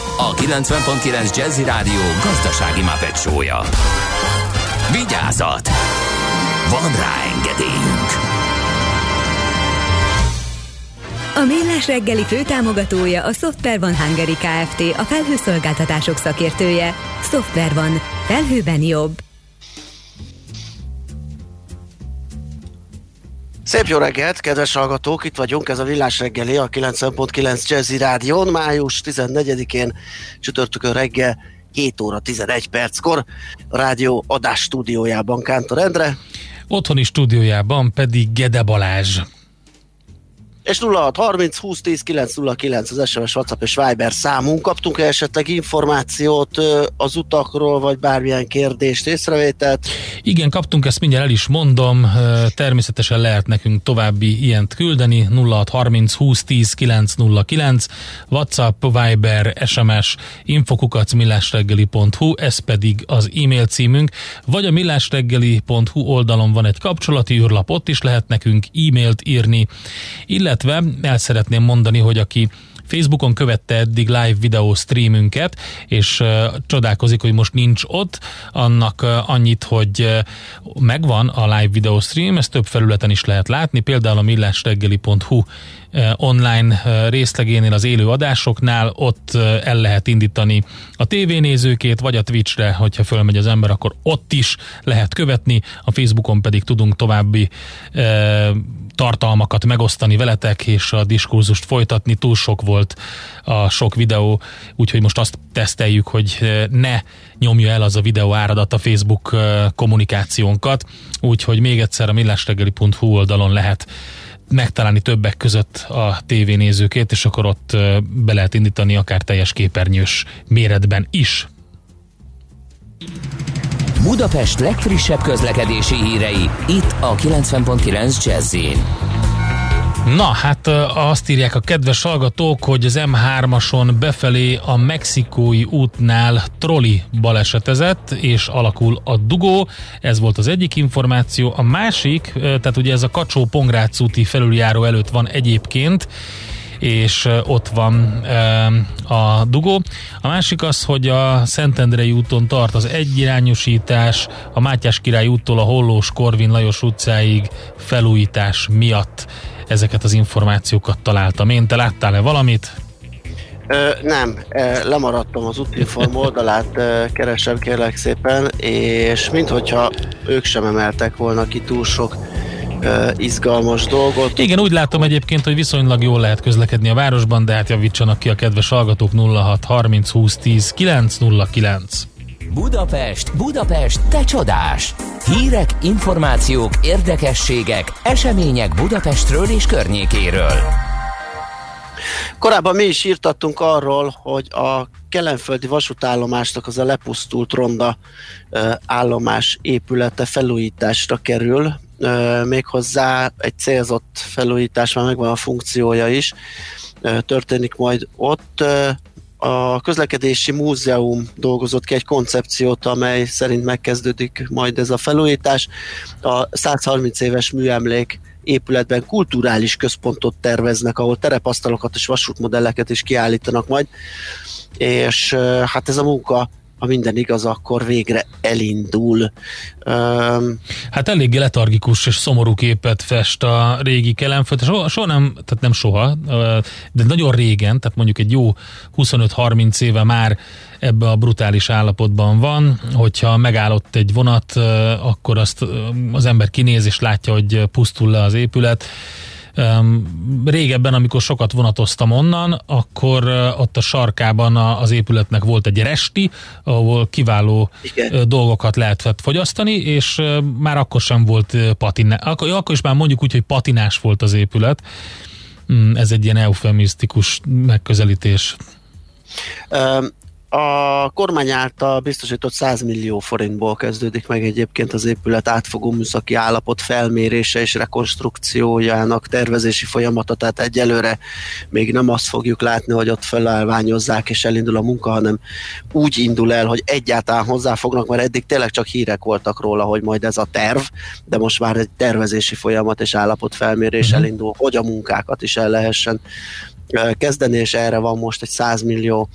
a 90.9 Jazzy Rádió gazdasági Muppet Show-ja. Vigyázat! Van rá engedélyünk! A Mélás reggeli főtámogatója a Software One Hungary Kft., a felhőszolgáltatások szakértője. Software One. Felhőben jobb. Szép jó reggelt, kedves hallgatók! Itt vagyunk, ez a Mélás reggeli, a 90.9 Jazzy Rádión, május 14-én, csütörtökön reggel 7 óra 11 perckor, a rádió adás stúdiójában Kántor Endre. Otthoni stúdiójában pedig Gede Balázs. És 0630 20 10 909 az SMS, WhatsApp és Viber számunk. Kaptunk-e esetleg információt az utakról, vagy bármilyen kérdést, észrevételt? Igen, kaptunk, ezt mindjárt el is mondom. Természetesen lehet nekünk további ilyent küldeni. 0630 20 10 909 WhatsApp, Viber, SMS, info@millásreggeli.hu, ez pedig az e-mail címünk. Vagy a millásreggeli.hu oldalon van egy kapcsolati űrlap, ott is lehet nekünk e-mailt írni, illetve el szeretném mondani, hogy aki Facebookon követte eddig live videó streamünket, és csodálkozik, hogy most nincs ott, annak annyit, hogy megvan a live videó stream, ezt több felületen is lehet látni, például a millásreggeli.hu online részlegénél, az élő adásoknál, ott el lehet indítani a tévénézőkét, vagy a Twitchre, hogyha fölmegy az ember, akkor ott is lehet követni, a Facebookon pedig tudunk további tartalmakat megosztani veletek, és a diskurzust folytatni. Túl sok volt a sok videó, úgyhogy most azt teszteljük, hogy ne nyomja el az a videó áradat a Facebook kommunikációnkat, úgyhogy még egyszer a millásreggeli.hu oldalon lehet megtalálni többek között a tévénézőkét, és akkor ott be lehet indítani akár teljes képernyős méretben is. Budapest legfrissebb közlekedési hírei, itt a 90.9 Jazzin. Na, hát azt írják a kedves hallgatók, hogy az M3-ason befelé a Mexikói útnál troli balesetezett, és alakul a dugó. Ez volt az egyik információ. A másik, tehát ugye ez a Kacsó-Pongrác úti felüljáró előtt van egyébként, és ott van a dugó. A másik az, hogy a Szentendrei úton tart az egyirányosítás, a Mátyás király úttól a Hollós-Korvin-Lajos utcáig felújítás miatt. Ezeket az információkat találtam én. Te láttál-e valamit? Nem, lemaradtam az útinform oldalát, keresem kérlek szépen, és minthogyha ők sem emeltek volna ki túl sok izgalmas dolgot. Igen, úgy látom egyébként, hogy viszonylag jól lehet közlekedni a városban, de hát javítsanak ki a kedves hallgatók. 0630 20 10 909. Budapest, Budapest, te csodás! Hírek, információk, érdekességek, események Budapestről és környékéről. Korábban mi is írtattunk arról, hogy a kelenföldi vasútállomásnak az a lepusztult ronda állomás épülete felújításra kerül, méghozzá egy célzott felújítás, már megvan a funkciója is, történik majd ott. A Közlekedési Múzeum dolgozott ki egy koncepciót, amely szerint megkezdődik majd ez a felújítás. A 130 éves műemlék épületben kulturális központot terveznek, ahol terepasztalokat és vasútmodelleket is kiállítanak majd, és hát ez a munka, ha minden igaz, akkor végre elindul. Hát eléggé letargikus és szomorú képet fest a régi Kelenföld. Soha, de nagyon régen, tehát mondjuk egy jó 25-30 éve már ebbe a brutális állapotban van. Hogyha megállott egy vonat, akkor azt az ember kinéz és látja, hogy pusztul le az épület. Régebben, amikor sokat vonatoztam onnan, akkor ott a sarkában az épületnek volt egy resti, ahol kiváló dolgokat lehetett fogyasztani, és már akkor sem volt patinás. Akkor is már mondjuk úgy, hogy patinás volt az épület. Ez egy ilyen eufemisztikus megközelítés. A kormány által biztosított 100 millió forintból kezdődik meg egyébként az épület átfogó műszaki állapot felmérése és rekonstrukciójának tervezési folyamata, tehát egyelőre még nem azt fogjuk látni, hogy ott felállványozzák és elindul a munka, hanem úgy indul el, hogy egyáltalán hozzáfognak, mert eddig tényleg csak hírek voltak róla, hogy majd ez a terv, de most már egy tervezési folyamat és állapot felmérés elindul, hogy a munkákat is el lehessen kezdeni, és erre van most egy 100 millió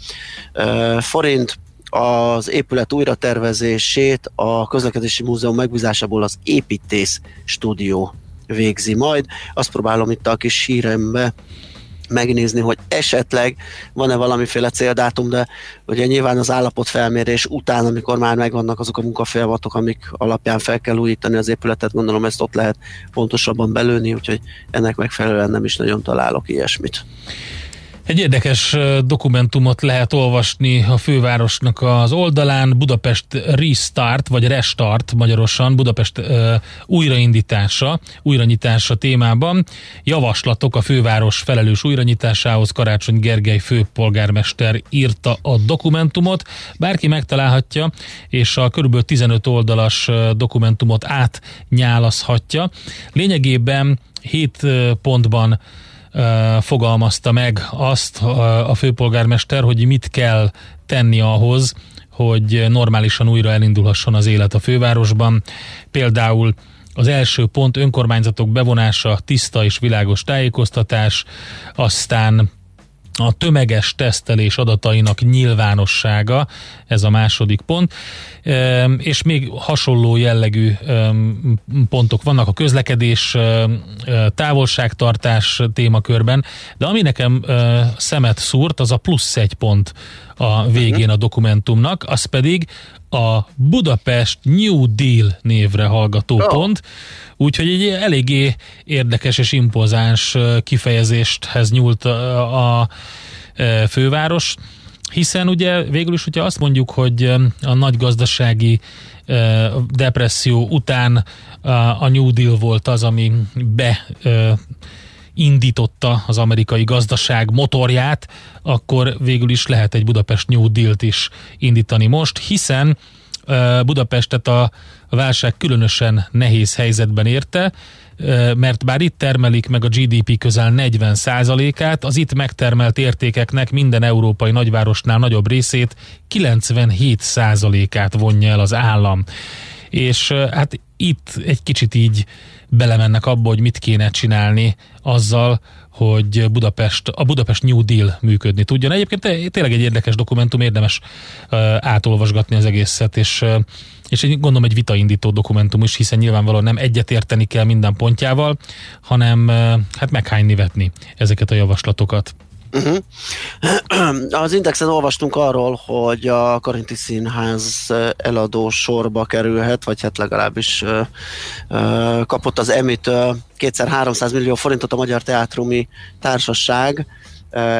forint. az épület újratervezését a Közlekedési Múzeum megbízásából az Építész Stúdió végzi majd. Azt próbálom itt a kis hírembe megnézni, hogy esetleg van-e valamiféle céldátum, de ugye nyilván az állapotfelmérés után, amikor már megvannak azok a munkafeladatok, amik alapján fel kell újítani az épületet, gondolom ezt ott lehet pontosabban belőni, úgyhogy ennek megfelelően nem is nagyon találok ilyesmit. Egy érdekes dokumentumot lehet olvasni a fővárosnak az oldalán, Budapest Restart, vagy Restart magyarosan, Budapest újranyitása témában. Javaslatok a főváros felelős újranyitásához, Karácsony Gergely főpolgármester írta a dokumentumot. Bárki megtalálhatja, és a kb. 15 oldalas dokumentumot átnyálaszhatja. Lényegében 7 pontban fogalmazta meg azt a főpolgármester, hogy mit kell tenni ahhoz, hogy normálisan újra elindulhasson az élet a fővárosban. Például az első pont önkormányzatok bevonása, tiszta és világos tájékoztatás, aztán a tömeges tesztelés adatainak nyilvánossága, ez a második pont, és még hasonló jellegű pontok vannak a közlekedés, távolságtartás témakörben, de ami nekem szemet szúrt, az a plusz egy pont a végén a dokumentumnak, az pedig a Budapest New Deal névre hallgató pont, úgyhogy egy eléggé érdekes és impozáns kifejezéshez nyúlt a főváros, hiszen ugye végül is, hogyha azt mondjuk, hogy a nagy gazdasági depresszió után a New Deal volt az, ami indította az amerikai gazdaság motorját, akkor végül is lehet egy Budapest New Deal-t is indítani most, hiszen Budapestet a válság különösen nehéz helyzetben érte, mert bár itt termelik meg a GDP közel 40%-át, az itt megtermelt értékeknek minden európai nagyvárosnál nagyobb részét, 97%-át vonja el az állam. És hát itt egy kicsit így belemennek abba, hogy mit kéne csinálni azzal, hogy a Budapest New Deal működni tudjon. Egyébként tényleg egy érdekes dokumentum, érdemes átolvasgatni az egészet, és gondolom egy vitaindító dokumentum is, hiszen nyilvánvalóan nem egyetérteni kell minden pontjával, hanem hát meghányni, vetni ezeket a javaslatokat. Uh-huh. Az Indexen olvastunk arról, hogy a Karinthy Színház eladó sorba kerülhet, vagy hát legalábbis kapott az Emmy-től 200-300 millió forintot a Magyar Teátrumi Társaság,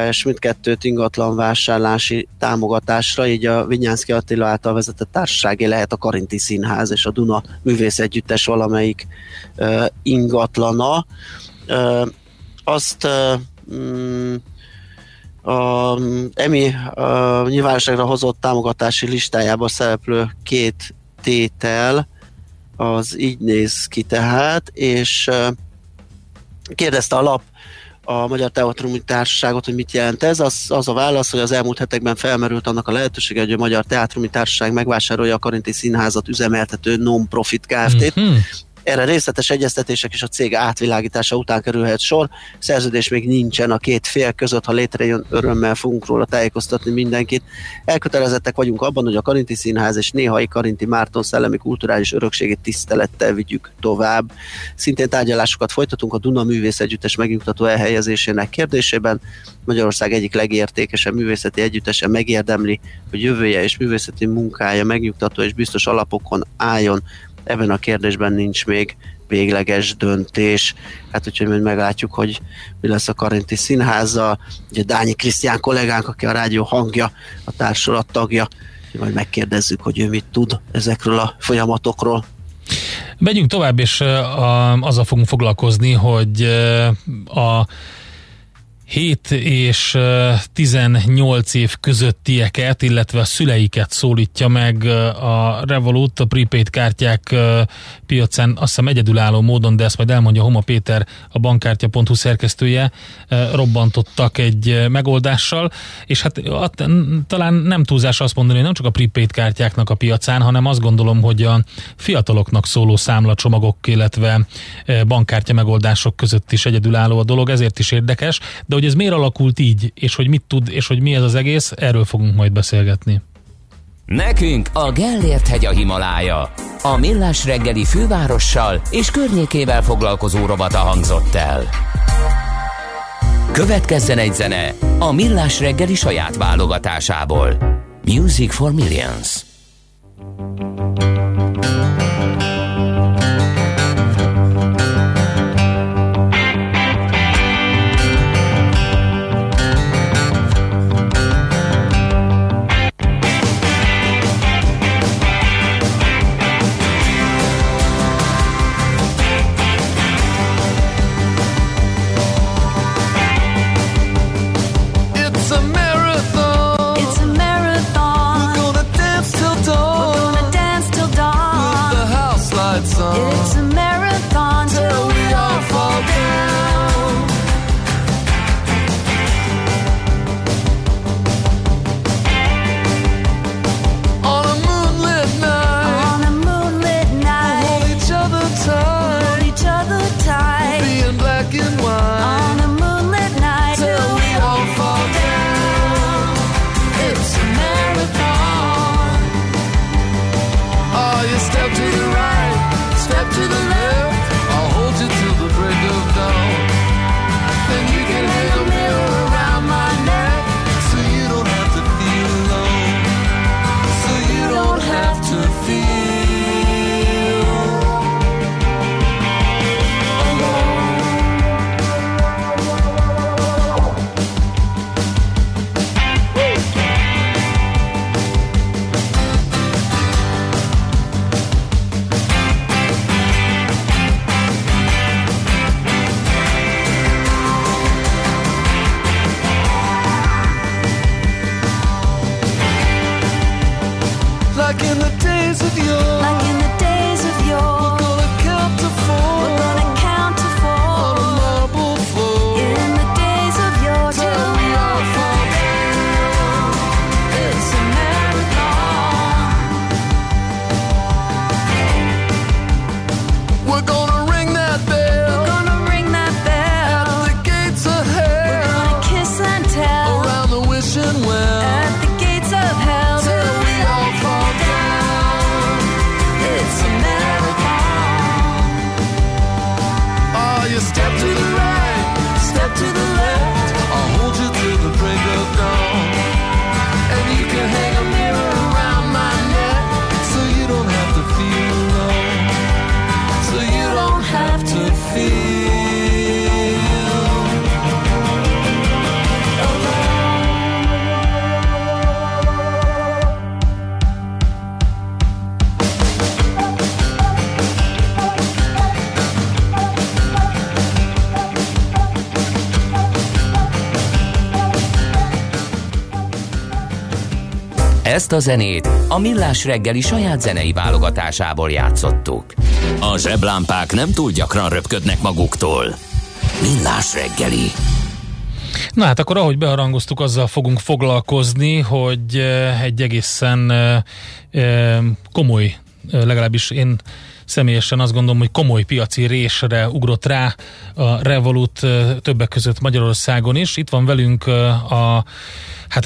és mindkettőt ingatlan vásárlási támogatásra, így a Vinyánszky Attila által vezetett társaságé lehet a Karinthy Színház és a Duna Művészegyüttes valamelyik ingatlana. A Emmy nyilvánosságra hozott támogatási listájában szereplő 2 tétel, az így néz ki tehát, és kérdezte a lap a Magyar Teátrumi Társaságot, hogy mit jelent ez. Az a válasz, hogy az elmúlt hetekben felmerült annak a lehetősége, hogy a Magyar Teátrumi Társaság megvásárolja a Karinthy Színházat üzemeltető non-profit Kft-t. Mm-hmm. Erre részletes egyeztetések és a cég átvilágítása után kerülhet sor. Szerződés még nincsen a két fél között, ha létrejön, örömmel fogunk róla tájékoztatni mindenkit. Elkötelezettek vagyunk abban, hogy a Karinthy Színház és néhai Karinthy Márton szellemi kulturális örökségét tisztelettel vigyük tovább. Szintén tárgyalásokat folytatunk a Duna Művészegyüttes megnyugtató elhelyezésének kérdésében. Magyarország egyik legértékesebb művészeti együttese megérdemli, hogy jövője és művészeti munkája megnyugtató és biztos alapokon álljon. Ebben a kérdésben nincs még végleges döntés. Hát úgyhogy majd meglátjuk, hogy mi lesz a Karinthy Színházzal. Ugye Dányi Krisztián kollégánk, aki a Rádió Hangja, a társulat tagja, majd megkérdezzük, hogy ő mit tud ezekről a folyamatokról. Megyünk tovább, és azzal fogunk foglalkozni, hogy a 7 és 18 év közöttieket, illetve a szüleiket szólítja meg a Revolut, a prepaid kártyák piacán, azt hiszem egyedülálló módon, de ezt majd elmondja Homa Péter, a bankkártya.hu szerkesztője, robbantottak egy megoldással, és hát talán nem túlzás azt mondani, hogy nem csak a prepaid kártyáknak a piacán, hanem azt gondolom, hogy a fiataloknak szóló számlacsomagok, illetve bankkártya megoldások között is egyedülálló a dolog, ezért is érdekes, de hogy ez miért alakult így, és hogy mit tud, és hogy mi ez az egész, erről fogunk majd beszélgetni. Nekünk a Gellért-hegy a Himalája. A Mélás reggeli fővárossal és környékével foglalkozó rovata hangzott el. Következzen egy zene a Mélás reggeli saját válogatásából. Music for Millions. Ezt a zenét a Millás reggeli saját zenei válogatásából játszottuk. A zseblámpák nem túl gyakran röpködnek maguktól. Millás reggeli. Na hát akkor ahogy beharangoztuk, azzal fogunk foglalkozni, hogy egy egészen komoly, legalábbis én személyesen azt gondolom, hogy komoly piaci résre ugrott rá a Revolut többek között Magyarországon is. Itt van velünk a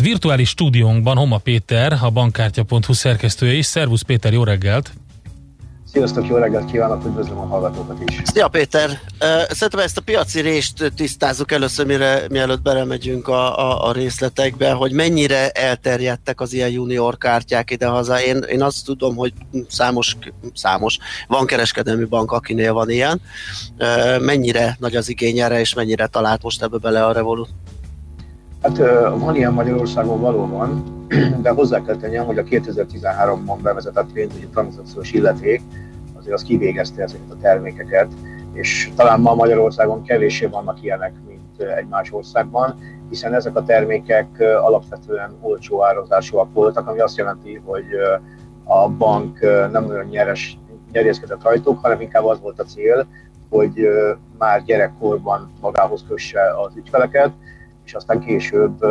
virtuális stúdiónkban Homa Péter, a bankkártya.hu szerkesztője is. Szervusz Péter, jó reggelt! Sziasztok, jó reggelt kívánok, üdvözlöm a hallgatókat is! Szia Péter! Szerintem ezt a piaci rést tisztázzuk először, mielőtt belemegyünk a részletekbe, hogy mennyire elterjedtek az ilyen junior kártyák idehaza. Én azt tudom, hogy számos, van kereskedelmi bank, akinél van ilyen. Mennyire nagy az igény erre, és mennyire talált most ebbe bele a Revolut? Hát van ilyen Magyarországon valóban, de hozzá kell tennem, hogy a 2013-ban bevezetett pénzügyi tranzakciós illeték azért az kivégezte ezeket a termékeket, és talán ma Magyarországon kevéssé vannak ilyenek, mint egy más országban, hiszen ezek a termékek alapvetően olcsó árazásúak voltak, ami azt jelenti, hogy a bank nem nagyon nyerészkedett rajtuk, hanem inkább az volt a cél, hogy már gyerekkorban magához kösse az ügyfeleket, és aztán később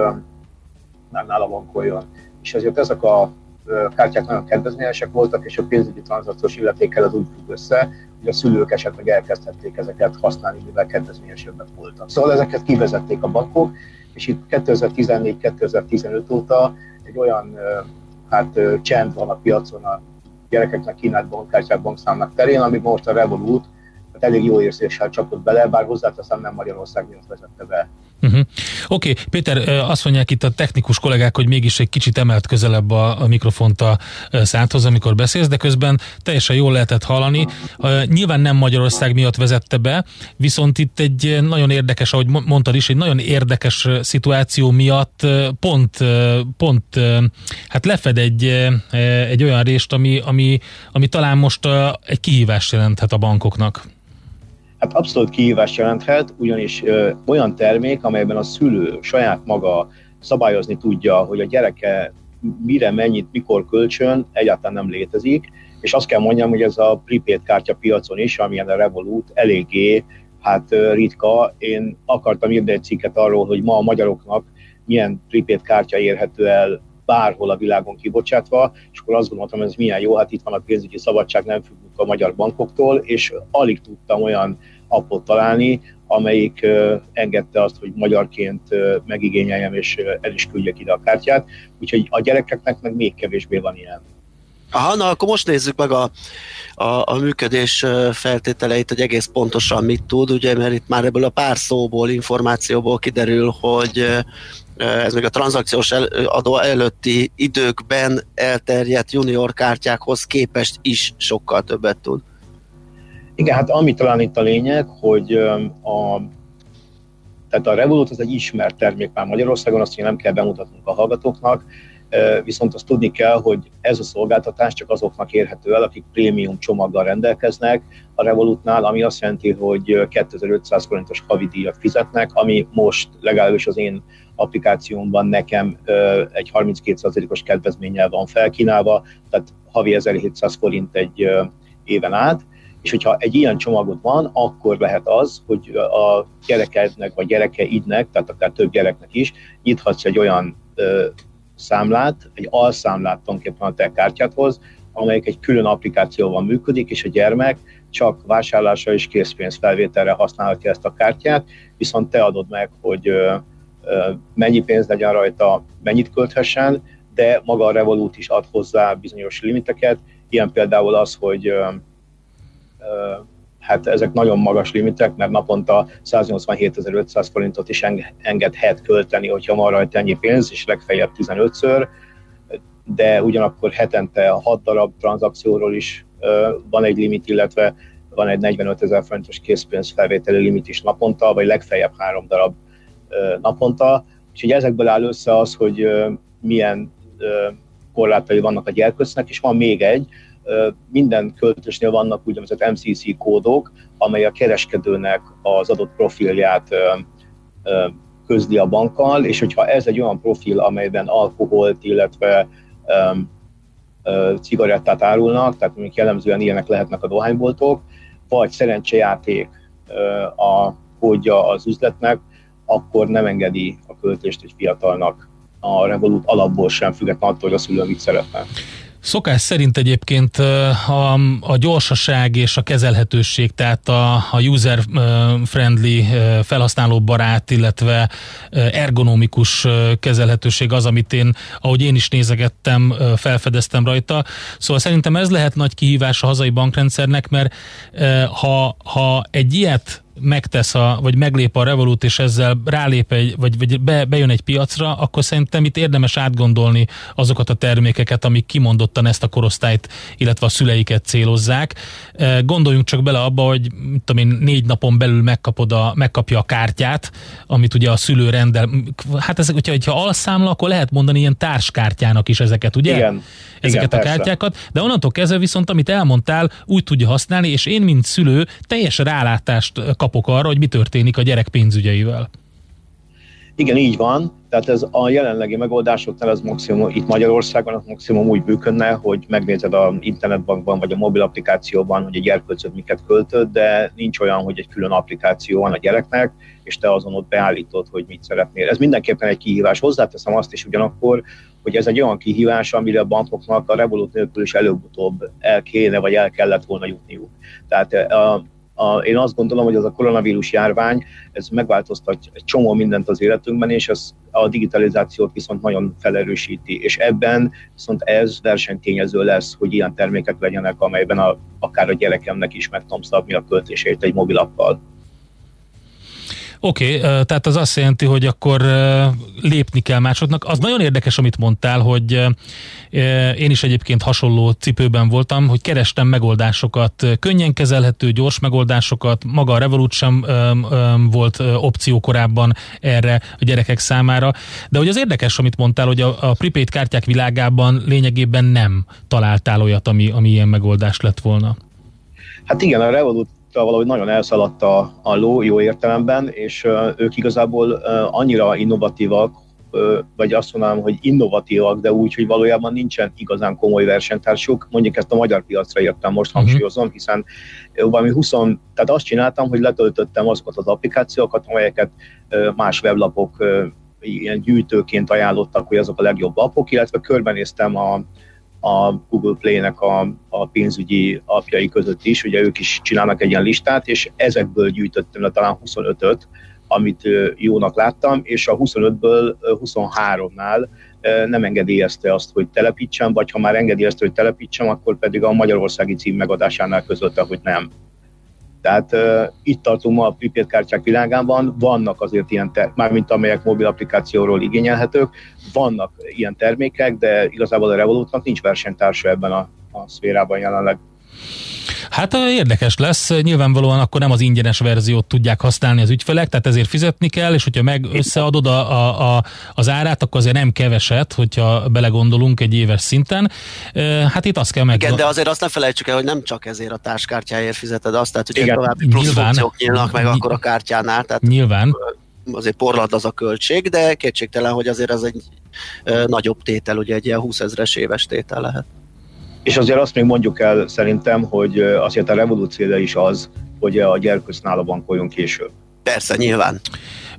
már nála bankoljon. És ezért ezek a kártyák nagyon kedvezményesek voltak, és a pénzügyi tranzakciós illetékkel az úgy függ össze, hogy a szülők esetleg elkezdhették ezeket használni, mivel kedvezményesebbek voltak. Szóval ezeket kivezették a bankok, és itt 2014-2015 óta egy olyan hát csend van a piacon a gyerekeknek kínált bankkártyák, bankszámlák terén, ami most a Revolut hát elég jó érzéssel csapott bele, bár hozzáteszem, nem Magyarország miatt vezette be. Uh-huh. Oké, Péter, azt mondják itt a technikus kollégák, hogy mégis egy kicsit emelt közelebb a mikrofont a szádhoz, amikor beszélsz, de közben teljesen jól lehetett hallani. Nyilván nem Magyarország miatt vezette be, viszont itt egy nagyon érdekes, ahogy mondtad is, egy nagyon érdekes szituáció miatt pont lefed egy olyan rést, ami talán most egy kihívást jelenthet a bankoknak. Hát abszolút kihívást jelenthet, ugyanis olyan termék, amelyben a szülő saját maga szabályozni tudja, hogy a gyereke mire, mennyit, mikor kölcsön, egyáltalán nem létezik, és azt kell mondjam, hogy ez a prepaid kártya piacon is, amilyen a Revolut, eléggé ritka. Én akartam írni egy cikket arról, hogy ma a magyaroknak milyen prepaid kártya érhető el bárhol a világon kibocsátva, és akkor azt gondoltam, ez milyen jó, hát itt van a pénzügyi szabadság, nem függünk a magyar bankoktól, és alig tudtam olyan appot találni, amelyik engedte azt, hogy magyarként megigényeljem, és el is küldjek ide a kártyát, úgyhogy a gyerekeknek meg még kevésbé van ilyen. Aha, na akkor most nézzük meg a működés feltételeit, hogy egész pontosan mit tud, ugye, mert itt már ebből a pár szóból, információból kiderül, hogy ez még a tranzakciós adó előtti időkben elterjedt junior kártyákhoz képest is sokkal többet tud. Igen, hát ami talán itt a lényeg, hogy a Revolut az egy ismert termék már Magyarországon, azt nem kell bemutatnunk a hallgatóknak, viszont azt tudni kell, hogy ez a szolgáltatás csak azoknak érhető el, akik prémium csomaggal rendelkeznek a Revolutnál, ami azt jelenti, hogy 2500 forintos havi díjat fizetnek, ami most legalábbis az én applikációmban nekem egy 32%-os kedvezménnyel van felkínálva, tehát havi 1700 forint egy éven át, és hogyha egy ilyen csomagod van, akkor lehet az, hogy a gyerekednek vagy gyerekeidnek, tehát akár több gyereknek is, nyithatsz egy olyan számlát, egy alszámlát tulajdonképpen a te kártyádhoz, amelyik egy külön applikációval működik, és a gyermek csak vásárlásra és készpénzfelvételre használhatja ezt a kártyát, viszont te adod meg, hogy mennyi pénz legyen rajta, mennyit költhessen, de maga a Revolut is ad hozzá bizonyos limiteket, ilyen például az, hogy ezek nagyon magas limitek, mert naponta 187.500 forintot is engedhet költeni, hogyha van rajta ennyi pénz, és legfeljebb 15-ször, de ugyanakkor hetente 6 darab tranzakcióról is van egy limit, illetve van egy 45.000 forintos készpénz felvételi limit is naponta, vagy legfeljebb 3 darab naponta. Úgyhogy ezekből áll össze az, hogy milyen korlátai vannak a gyerkőcnek, és van még egy, minden költésnél vannak úgynevezett MCC kódok, amely a kereskedőnek az adott profilját közli a bankkal, és hogyha ez egy olyan profil, amelyben alkoholt, illetve cigarettát árulnak, tehát mondjuk jellemzően ilyenek lehetnek a dohányboltok, vagy szerencsejáték a kódja az üzletnek, akkor nem engedi a költést egy fiatalnak a Revolut alapból sem, függetlenül attól, hogy a szülő mit szeretne. Szokás szerint egyébként a gyorsaság és a kezelhetőség, tehát a user-friendly, felhasználóbarát, illetve ergonomikus kezelhetőség az, amit én, ahogy én is nézegettem, felfedeztem rajta. Szóval szerintem ez lehet nagy kihívás a hazai bankrendszernek, mert ha egy ilyet megtesz, vagy meglép a Revolut, és ezzel rálép bejön egy piacra, akkor szerintem itt érdemes átgondolni azokat a termékeket, amik kimondottan ezt a korosztályt, illetve a szüleiket célozzák. Gondoljunk csak bele abba, hogy 4 napon belül megkapja a kártyát, amit ugye a szülő rendel. Hát ezek, hogyha alszámla, akkor lehet mondani ilyen társkártyának is ezeket, ugye? Igen. Ezeket igen, a kártyákat. Persze. De onnantól kezdve viszont, amit elmondtál, úgy tudja használni, és én, mint szülő, teljes rálátást kapok arra, hogy mi történik a gyerek pénzügyeivel. Igen, így van. Tehát ez a jelenlegi megoldásoknál az maximum, itt Magyarországon az maximum úgy bűkönne, hogy megnézed az internetbankban vagy a mobil applikációban, hogy a gyerkőcöd miket költött, de nincs olyan, hogy egy külön applikáció van a gyereknek, és te azon ott beállítod, hogy mit szeretnél. Ez mindenképpen egy kihívás. Hozzáteszem azt is ugyanakkor, hogy ez egy olyan kihívás, amire a bankoknak a Revolut nélkül is előbb-utóbb el kéne, vagy el kellett volna jutniuk. Tehát Én azt gondolom, hogy az a koronavírus járvány, ez megváltoztat egy csomó mindent az életünkben, és ez a digitalizációt viszont nagyon felerősíti, és ebben viszont ez versenytényező lesz, hogy ilyen termékek legyenek, amelyben akár a gyerekemnek is meg tudom szabni a költését egy mobilappal. Oké, tehát az azt jelenti, hogy akkor lépni kell másodnak. Az nagyon érdekes, amit mondtál, hogy én is egyébként hasonló cipőben voltam, hogy kerestem megoldásokat, könnyen kezelhető, gyors megoldásokat, maga a Revolut sem volt opció korábban erre a gyerekek számára, de hogy az érdekes, amit mondtál, hogy a prepaid kártyák világában lényegében nem találtál olyat, ami ilyen megoldás lett volna. Hát igen, a Revolut valahogy nagyon elszaladt a ló jó értelemben, és ők igazából annyira innovatívak, vagy azt mondanám, hogy innovatívak, de úgy, hogy valójában nincsen igazán komoly versenytársuk. Mondjuk ezt a magyar piacra jöttem, most hangsúlyozom, hiszen valami 20, tehát azt csináltam, hogy letöltöttem azokat az applikációkat, amelyeket más weblapok ilyen gyűjtőként ajánlottak, hogy azok a legjobb appok, illetve körbenéztem a Google Play-nek a pénzügyi appjai között is, ugye ők is csinálnak egy ilyen listát, és ezekből gyűjtöttem le talán 25-öt, amit jónak láttam, és a 25-ből 23-nál nem engedélyezte azt, hogy telepítsem, vagy ha már engedélyezte, hogy telepítsem, akkor pedig a magyarországi cím megadásánál közölte, hogy nem. Tehát itt tartunk ma a prepaid kártyák világában, vannak azért ilyen, mármint amelyek mobil applikációról igényelhetők, vannak ilyen termékek, de igazából a Revolutnak nincs versenytársa ebben a szférában jelenleg. Hát érdekes lesz, nyilvánvalóan akkor nem az ingyenes verziót tudják használni az ügyfelek, tehát ezért fizetni kell, és hogyha meg összeadod az árát, akkor azért nem keveset, hogyha belegondolunk egy éves szinten. Hát itt azt kell meg... Igen, de azért azt ne felejtsük el, hogy nem csak ezért a társkártyáért fizeted azt, tehát ugye további plusz funkciók nyílnak meg akkor a kártyánál. Tehát nyilván. Azért porlad az a költség, de kétségtelen, hogy azért ez egy nagyobb tétel, ugye egy ilyen 20 000-es éves tétel lehet. És azért azt még mondjuk el szerintem, hogy azért a revolúciója is az, hogy a gyerkösznála a bankoljon később. Persze, nyilván.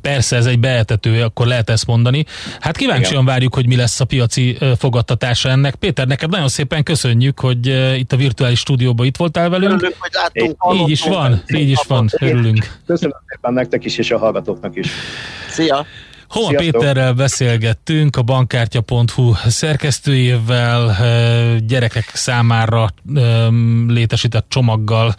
Persze, ez egy beetető, akkor lehet ezt mondani. Hát kíváncsian várjuk, hogy mi lesz a piaci fogadtatása ennek. Péter, neked nagyon szépen köszönjük, hogy itt a virtuális stúdióban itt voltál velünk. Örülünk, hogy láttunk. Így is van, örülünk. Köszönöm szépen nektek is, és a hallgatóknak is. Szia! Homa Péterrel beszélgettünk, a bankkártya.hu szerkesztőjével, gyerekek számára létesített csomaggal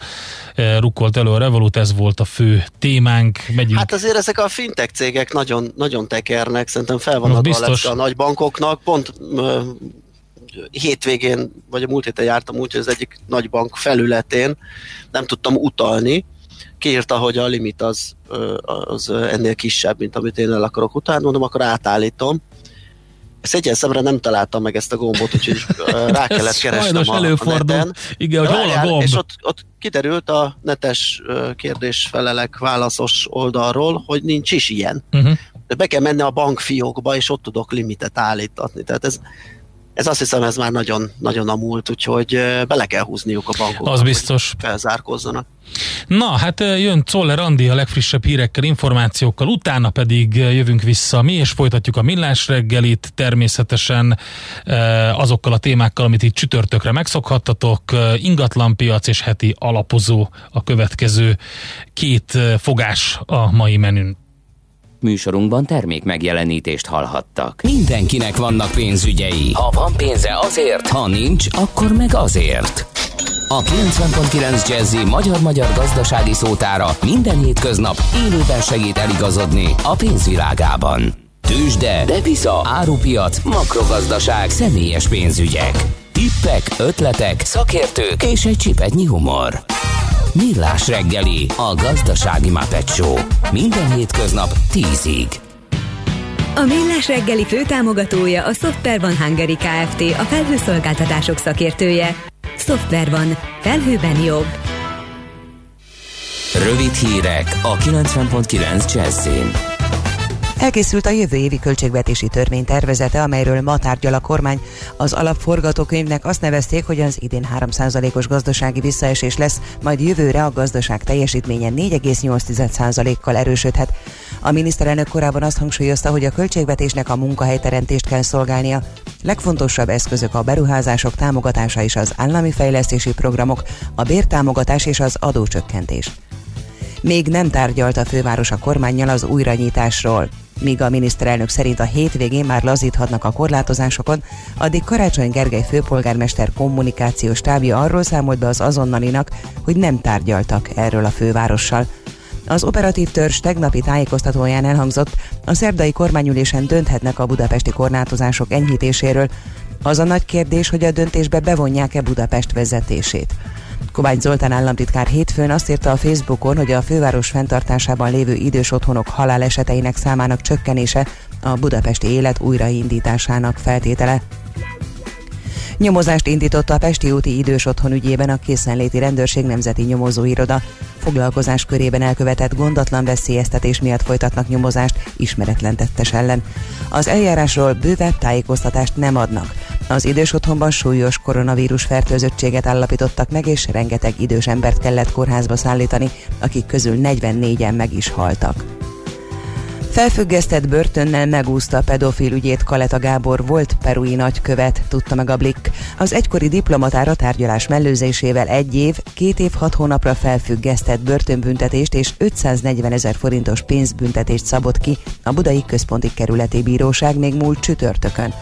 rukkolt elő a Revolut, ez volt a fő témánk. Megyünk. Hát azért ezek a fintech cégek nagyon, nagyon tekernek, szerintem fel van adva biztos a nagy bankoknak, pont hétvégén, vagy a múlt héten jártam úgy, hogy az egyik nagy bank felületén nem tudtam utalni, kiírta, hogy a limit az ennél kisebb, mint amit én el akarok utána, mondom, akkor átállítom. Szégyen szemre nem találtam meg ezt a gombot, úgyhogy rá kellett keresnem a neten. Igen, hogy hol a gomb? És ott kiderült a netes kérdésfelelek válaszos oldalról, hogy nincs is ilyen. De be kell menni a bankfiókba, és ott tudok limitet állítatni. Tehát ez azt hiszem, ez már nagyon, nagyon a múlt, úgyhogy bele kell húzniuk a bankoknak, az biztos, hogy felzárkózzanak. Na, hát jön Czoller Andi a legfrissebb hírekkel, információkkal, utána pedig jövünk vissza mi, és folytatjuk a Millás reggelit, természetesen azokkal a témákkal, amit itt csütörtökre megszokhattatok, ingatlanpiac és heti alapozó a következő két fogás a mai menün. Műsorunkban termék megjelenítést hallhattak. Mindenkinek vannak pénzügyei. Ha van pénze azért, ha nincs, akkor meg azért. A 90.9 Jazzy magyar-magyar gazdasági szótára minden hétköznap élőben segít eligazodni a pénzvilágában. Tőzsde, depisza, árupiac, makrogazdaság, személyes pénzügyek, tippek, ötletek, szakértők és egy csipetnyi humor. Millás reggeli, a Gazdasági Muppet Show. Minden hétköznap 10-ig. A Millás reggeli főtámogatója a Software One Hungary Kft., a felhőszolgáltatások szakértője. Software One. Felhőben jobb. Rövid hírek a 90.9 Jazzin. Elkészült a jövő évi költségvetési törvény tervezete, amelyről ma tárgyal a kormány. Az alapforgatókönyvnek azt nevezték, hogy az idén 3%-os gazdasági visszaesés lesz, majd jövőre a gazdaság teljesítménye 4,8%-kal erősödhet. A miniszterelnök korábban azt hangsúlyozta, hogy a költségvetésnek a munkahelyteremtést kell szolgálnia. Legfontosabb eszközök a beruházások támogatása és az állami fejlesztési programok, a bértámogatás és az adócsökkentés. még nem tárgyalt a főváros a kormánnyal az újranyitásról. Míg a miniszterelnök szerint a hétvégén már lazíthatnak a korlátozásokon, addig Karácsony Gergely főpolgármester kommunikációs stábja arról számolt be az azonnalinak, hogy nem tárgyaltak erről a fővárossal. Az operatív törzs tegnapi tájékoztatóján elhangzott, a szerdai kormányülésen dönthetnek a budapesti korlátozások enyhítéséről. Az a nagy kérdés, hogy a döntésbe bevonják-e Budapest vezetését. Kovács Zoltán államtitkár hétfőn azt írta a Facebookon, hogy a főváros fenntartásában lévő idős otthonok haláleseteinek számának csökkenése a budapesti élet újraindításának feltétele. Nyomozást indított a Pesti úti idős otthon ügyében a Készenléti Rendőrség Nemzeti Nyomozóiroda. Foglalkozás körében elkövetett gondatlan veszélyeztetés miatt folytatnak nyomozást ismeretlen tettes ellen. Az eljárásról bővebb tájékoztatást nem adnak. Az idős otthonban súlyos koronavírus fertőzöttséget állapítottak meg, és rengeteg idős embert kellett kórházba szállítani, akik közül 44-en meg is haltak. Felfüggesztett börtönnel megúszta a pedofil ügyét Kaleta Gábor volt perui nagykövet, tudta meg a Blikk. Az egykori diplomatára tárgyalás mellőzésével 1 év, 2 év, 6 hónapra felfüggesztett börtönbüntetést és 540 000 forintos pénzbüntetést szabott ki a Budai Központi Kerületi Bíróság még múlt csütörtökön.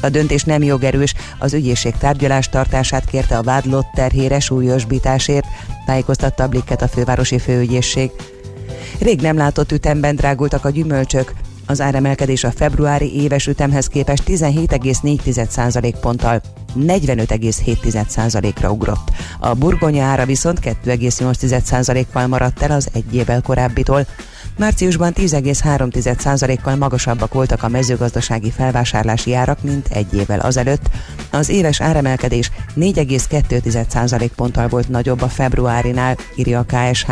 A döntés nem jogerős, az ügyészség tárgyalás tartását kérte a vádlott terhére súlyosbításért, tájékoztatta a Blikket a fővárosi főügyészség. Rég nem látott ütemben drágultak a gyümölcsök. Az áremelkedés a februári éves ütemhez képest 17,4% ponttal 45,7%-ra ugrott. A burgonya ára viszont 2,8%-kal maradt el az egy évvel korábbitól. Márciusban 10,3%-kal magasabbak voltak a mezőgazdasági felvásárlási árak, mint egy évvel azelőtt. Az éves áremelkedés 4,2% ponttal volt nagyobb a februárinál, írja a KSH.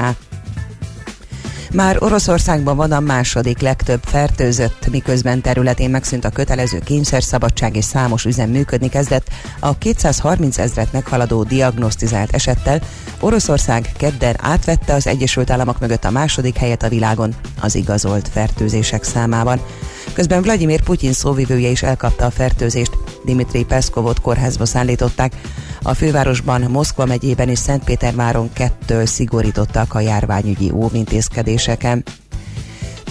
Már Oroszországban van a második legtöbb fertőzött, miközben területén megszűnt a kötelező kényszerszabadság és számos üzem működni kezdett. A 230 000-et meghaladó diagnosztizált esettel Oroszország kedden átvette az Egyesült Államok mögött a második helyet a világon az igazolt fertőzések számában. Közben Vladimir Putyin szóvivője is elkapta a fertőzést, Dmitri Peszkovot kórházba szállították. A fővárosban, Moszkva megyében és Szentpéterváron 2-től szigorítottak a járványügyi óvintézkedéseken.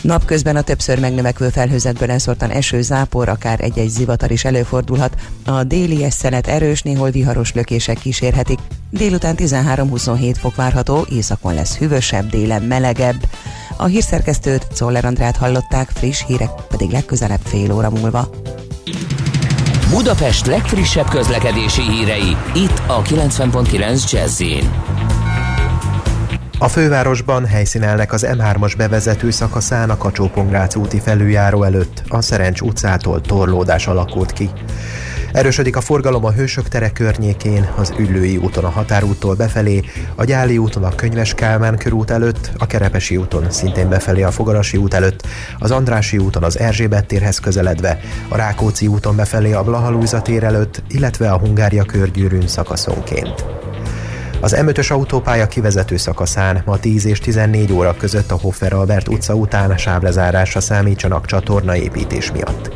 Napközben a többször megnövekvő felhőzetből elszórtan eső, zápor, akár egy-egy zivatar is előfordulhat. A déli szelet erős, néhol viharos lökések kísérhetik. Délután 13-27 fok várható, északon lesz hűvösebb, délen melegebb. A hírszerkesztőt, Czoller Andrát hallották, friss hírek pedig legközelebb fél óra múlva. Budapest legfrissebb közlekedési hírei, itt a 90.9 Jazzin. A fővárosban helyszínelnek az M3-as bevezető szakaszán a Kacsó-Pongrác úti felüljáró előtt, a Szerencs utcától torlódás alakult ki. Erősödik a forgalom a Hősök tere környékén, az Üllői úton a Határúttól befelé, a Gyáli úton a Könyves Kálmán körút előtt, a Kerepesi úton szintén befelé a Fogarasi út előtt, az Andrássy úton az Erzsébet térhez közeledve, a Rákóczi úton befelé a Blaha-Lujza tér előtt, illetve a Hungária körgyűrűn szakaszonként. Az M5-ös autópálya kivezető szakaszán ma 10 és 14 óra között a Hofer Albert utca után sávlezárásra számítsanak csatornaépítés miatt.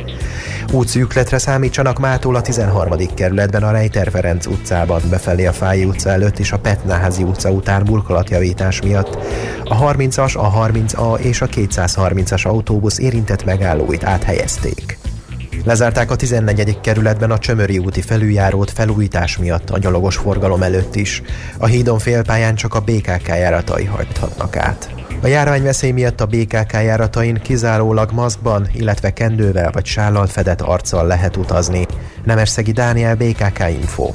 Útszűkletre számítsanak mától a 13. kerületben a Rejter Ferenc utcában, befelé a Fáy utca előtt és a Petnáházi utca után burkolatjavítás miatt. A 30-as, a 30A és a 230-as autóbusz érintett megállóit áthelyezték. Lezárták a 14. kerületben a Csömöri úti felüljárót felújítás miatt a gyalogos forgalom előtt is. A hídon félpályán csak a BKK járatai hajthatnak át. A járványveszély miatt a BKK járatain kizárólag maszkban, illetve kendővel vagy sállal fedett arccal lehet utazni. Nemesszegi Dániel, BKK Info.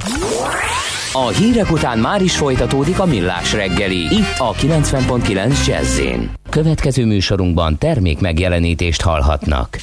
A hírek után már is folytatódik a Millás reggeli, itt a 90.9 Jazzin. Következő műsorunkban termék megjelenítést hallhatnak.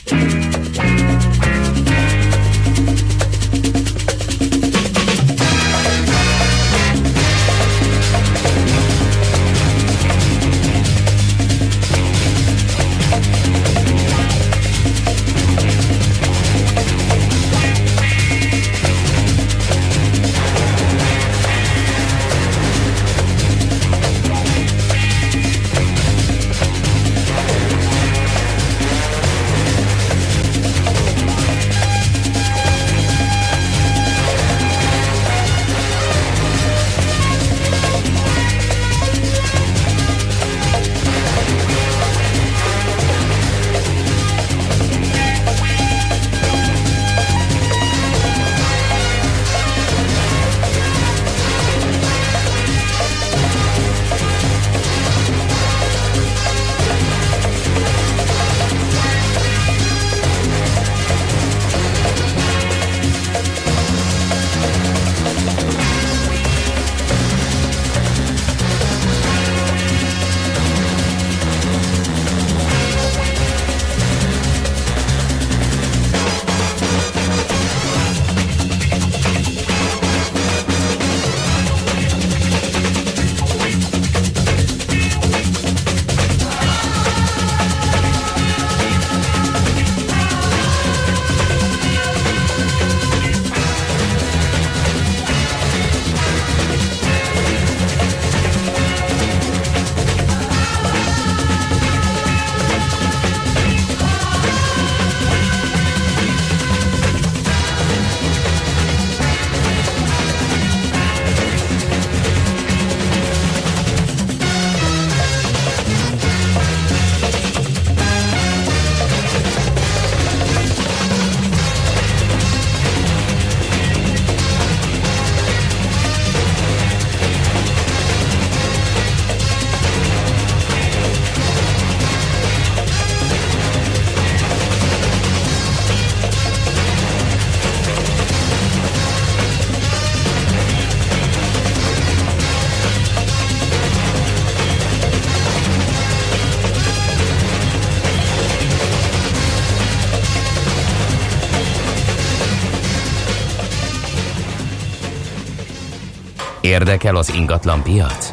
Érdekel az ingatlanpiac?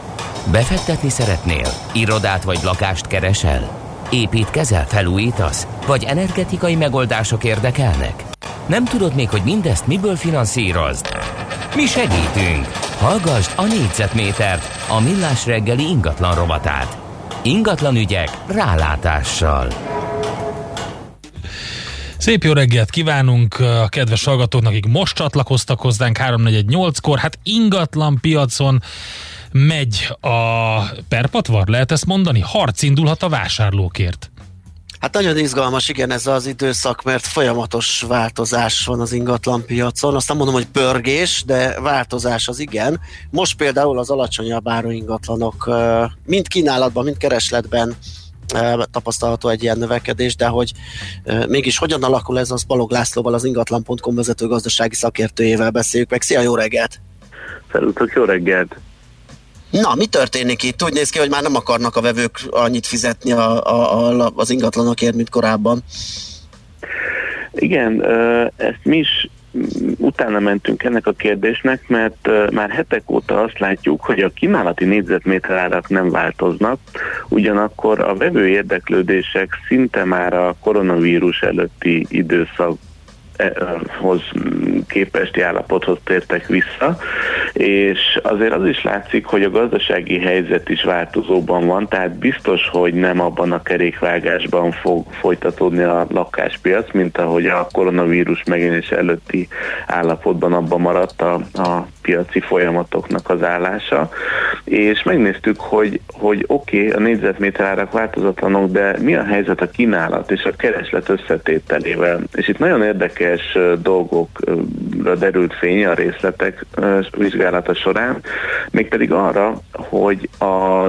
Befektetni szeretnél? Irodát vagy lakást keresel? Építkezel, felújítasz? Vagy energetikai megoldások érdekelnek? Nem tudod még, hogy mindezt miből finanszírozd? Mi segítünk! Hallgasd a négyzetmétert, a Mélás reggeli ingatlan rovatát. Ingatlan ügyek rálátással. Szép jó reggelt kívánunk a kedves hallgatóknak, akik most csatlakoztak hozzánk 3-4-1-8-kor. Hát ingatlan piacon megy a perpatvar, lehet ezt mondani? Harc indulhat a vásárlókért. Hát nagyon izgalmas, igen, ez az időszak, mert folyamatos változás van az ingatlanpiacon. Azt nem mondom, hogy pörgés, de változás az igen. Most például az alacsonyabb áru ingatlanok mind kínálatban, mind keresletben tapasztalható egy ilyen növekedés, de hogy mégis hogyan alakul ez, az Balogh Lászlóval, az ingatlan.com vezető gazdasági szakértőjével beszéljük meg. Szia, jó reggelt! Szerusztok, jó reggelt! Na, mi történik itt? Úgy néz ki, hogy már nem akarnak a vevők annyit fizetni az ingatlanokért, mint korábban. Igen, ezt mi is utána mentünk ennek a kérdésnek, mert már hetek óta azt látjuk, hogy a kínálati négyzetméterárak nem változnak, ugyanakkor a vevő érdeklődések szinte már a koronavírus előtti időszakhoz képesti állapothoz tértek vissza, és azért az is látszik, hogy a gazdasági helyzet is változóban van, tehát biztos, hogy nem abban a kerékvágásban fog folytatódni a lakáspiac, mint ahogy a koronavírus megjelenés előtti állapotban abban maradt a piaci folyamatoknak az állása, és megnéztük, hogy oké, a négyzetméterárak változatlanok, de mi a helyzet a kínálat és a kereslet összetételével, és itt nagyon érdekes dolgokra derült fény a részletek vizsgálata során, mégpedig arra, hogy a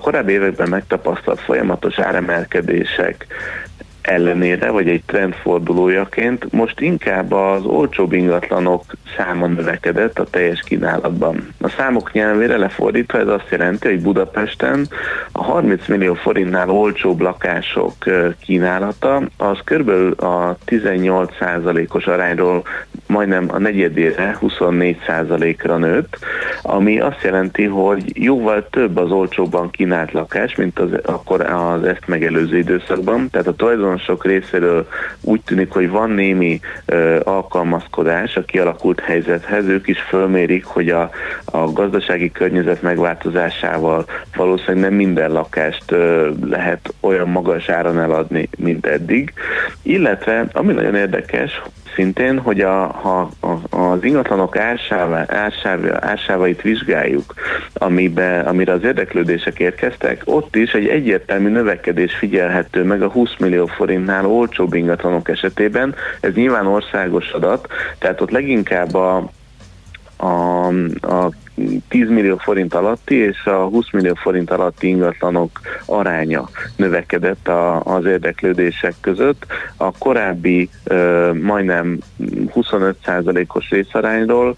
korábbi években megtapasztalt folyamatos áremelkedések ellenére, vagy egy trendfordulójaként most inkább az olcsóbb ingatlanok száma növekedett a teljes kínálatban. A számok nyelvére lefordítva ez azt jelenti, hogy Budapesten a 30 millió forintnál olcsóbb lakások kínálata az körülbelül a 18%-os arányról majdnem a negyedére 24%-ra nőtt, ami azt jelenti, hogy jóval több az olcsóbban kínált lakás, mint akkor az ezt megelőző időszakban, tehát a tulajdonosok részéről úgy tűnik, hogy van némi alkalmazkodás a kialakult helyzethez, ők is fölmérik, hogy a gazdasági környezet megváltozásával valószínűleg nem minden lakást lehet olyan magas áron eladni, mint eddig, illetve ami nagyon érdekes, szintén, hogy az ingatlanok ársávait vizsgáljuk, amire az érdeklődések érkeztek, ott is egy egyértelmű növekedés figyelhető meg a 20 millió forintnál olcsóbb ingatlanok esetében. Ez nyilván országos adat, tehát ott leginkább a 10 millió forint alatti és a 20 millió forint alatti ingatlanok aránya növekedett az érdeklődések között. A korábbi majdnem 25%-os részarányról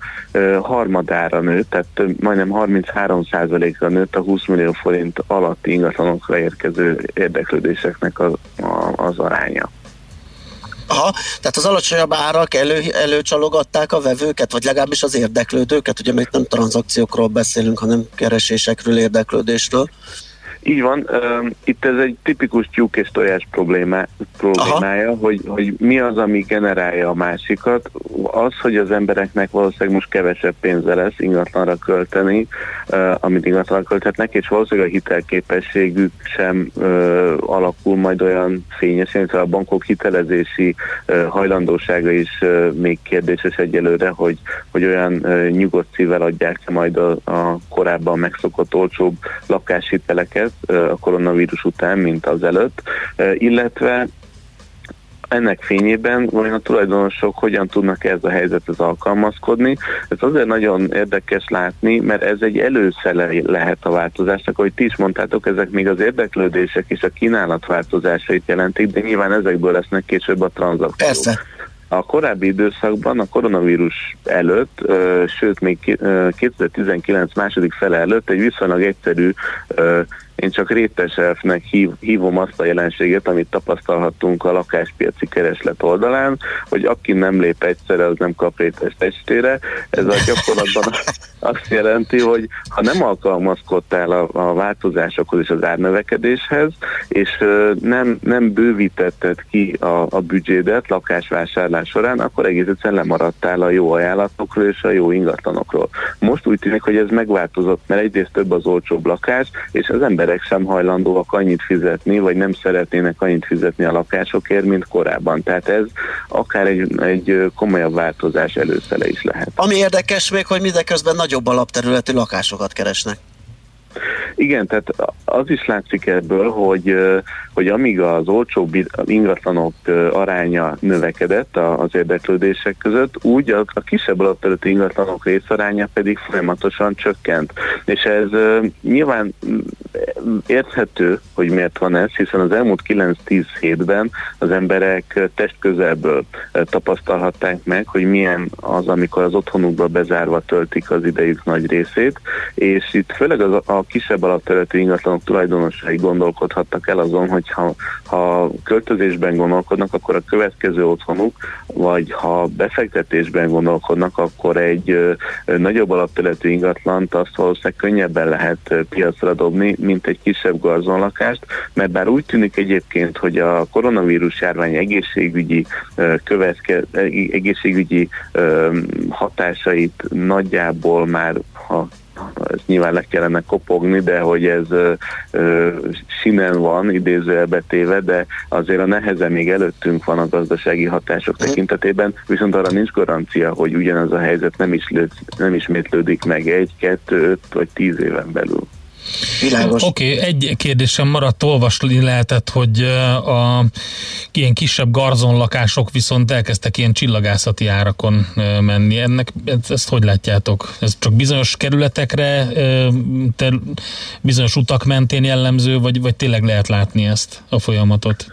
harmadára nőtt, tehát majdnem 33%-ra nőtt a 20 millió forint alatti ingatlanokra érkező érdeklődéseknek az aránya. Aha, tehát az alacsonyabb árak előcsalogatták a vevőket, vagy legalábbis az érdeklődőket, ugye még nem tranzakciókról beszélünk, hanem keresésekről, érdeklődésről. Így van, itt ez egy tipikus tyúk és tojás problémája, hogy mi az, ami generálja a másikat. Az, hogy az embereknek valószínűleg most kevesebb pénze lesz ingatlanra költeni, amit ingatlanra költhetnek, és valószínűleg a hitelképességük sem alakul majd olyan fényesen, tehát a bankok hitelezési hajlandósága is még kérdéses egyelőre, hogy olyan nyugodt szívvel adják majd a korábban megszokott olcsóbb lakáshiteleket a koronavírus után, mint az előtt, illetve ennek fényében vajon a tulajdonosok hogyan tudnak ez a helyzethez alkalmazkodni. Ez azért nagyon érdekes látni, mert ez egy előszele lehet a változásnak, ahogy ti is mondtátok, ezek még az érdeklődések és a kínálat változásait jelentik, de nyilván ezekből lesznek később a tranzakciók. Persze. A korábbi időszakban, a koronavírus előtt, sőt még 2019 második fele előtt egy viszonylag egyszerű Én csak rétteselfnek hívom azt a jelenséget, amit tapasztalhattunk a lakáspiaci kereslet oldalán, hogy aki nem lép egyszerre, az nem kap rétes testére. Ez a gyakorlatban azt jelenti, hogy ha nem alkalmazkodtál a változásokhoz és az árnövekedéshez, és nem bővítetted ki a büdzsédet lakásvásárlás során, akkor egész egyszerűen lemaradtál a jó ajánlatokról és a jó ingatlanokról. Most úgy tűnik, hogy ez megváltozott, mert egyrészt több az olcsóbb lakás, és az ember sem hajlandóak annyit fizetni, vagy nem szeretnének annyit fizetni a lakásokért, mint korábban. Tehát ez akár egy komolyabb változás előszele is lehet. Ami érdekes még, hogy mindeközben nagyobb alapterületű lakásokat keresnek. Igen, tehát az is látszik ebből, hogy amíg az olcsóbb ingatlanok aránya növekedett az érdeklődések között, úgy a kisebb alapterületi ingatlanok részaránya pedig folyamatosan csökkent. És ez nyilván érthető, hogy miért van ez, hiszen az elmúlt 9-10 hétben az emberek testközelből tapasztalhatták meg, hogy milyen az, amikor az otthonukba bezárva töltik az idejük nagy részét, és itt főleg a kisebb alapterületi ingatlanok tulajdonosai gondolkodhattak el azon, hogy ha költözésben gondolkodnak, akkor a következő otthonuk, vagy ha befektetésben gondolkodnak, akkor egy nagyobb alapterületű ingatlant azt valószínűleg könnyebben lehet piacra dobni, mint egy kisebb garzonlakást, mert bár úgy tűnik egyébként, hogy a koronavírus járvány egészségügyi hatásait nagyjából már, ha ezt nyilván le kellene kopogni, de hogy ez sinen van, idézőjelbe téve, de azért a neheze még előttünk van a gazdasági hatások tekintetében, viszont arra nincs garancia, hogy ugyanaz a helyzet nem ismétlődik meg 1, 2, 5 vagy 10 éven belül. Oké, egy kérdésem maradt, olvasni lehetett, hogy a ilyen kisebb garzonlakások viszont elkezdtek ilyen csillagászati árakon menni. Ezt hogy látjátok? Ez csak bizonyos kerületekre, bizonyos utak mentén jellemző, vagy tényleg lehet látni ezt a folyamatot?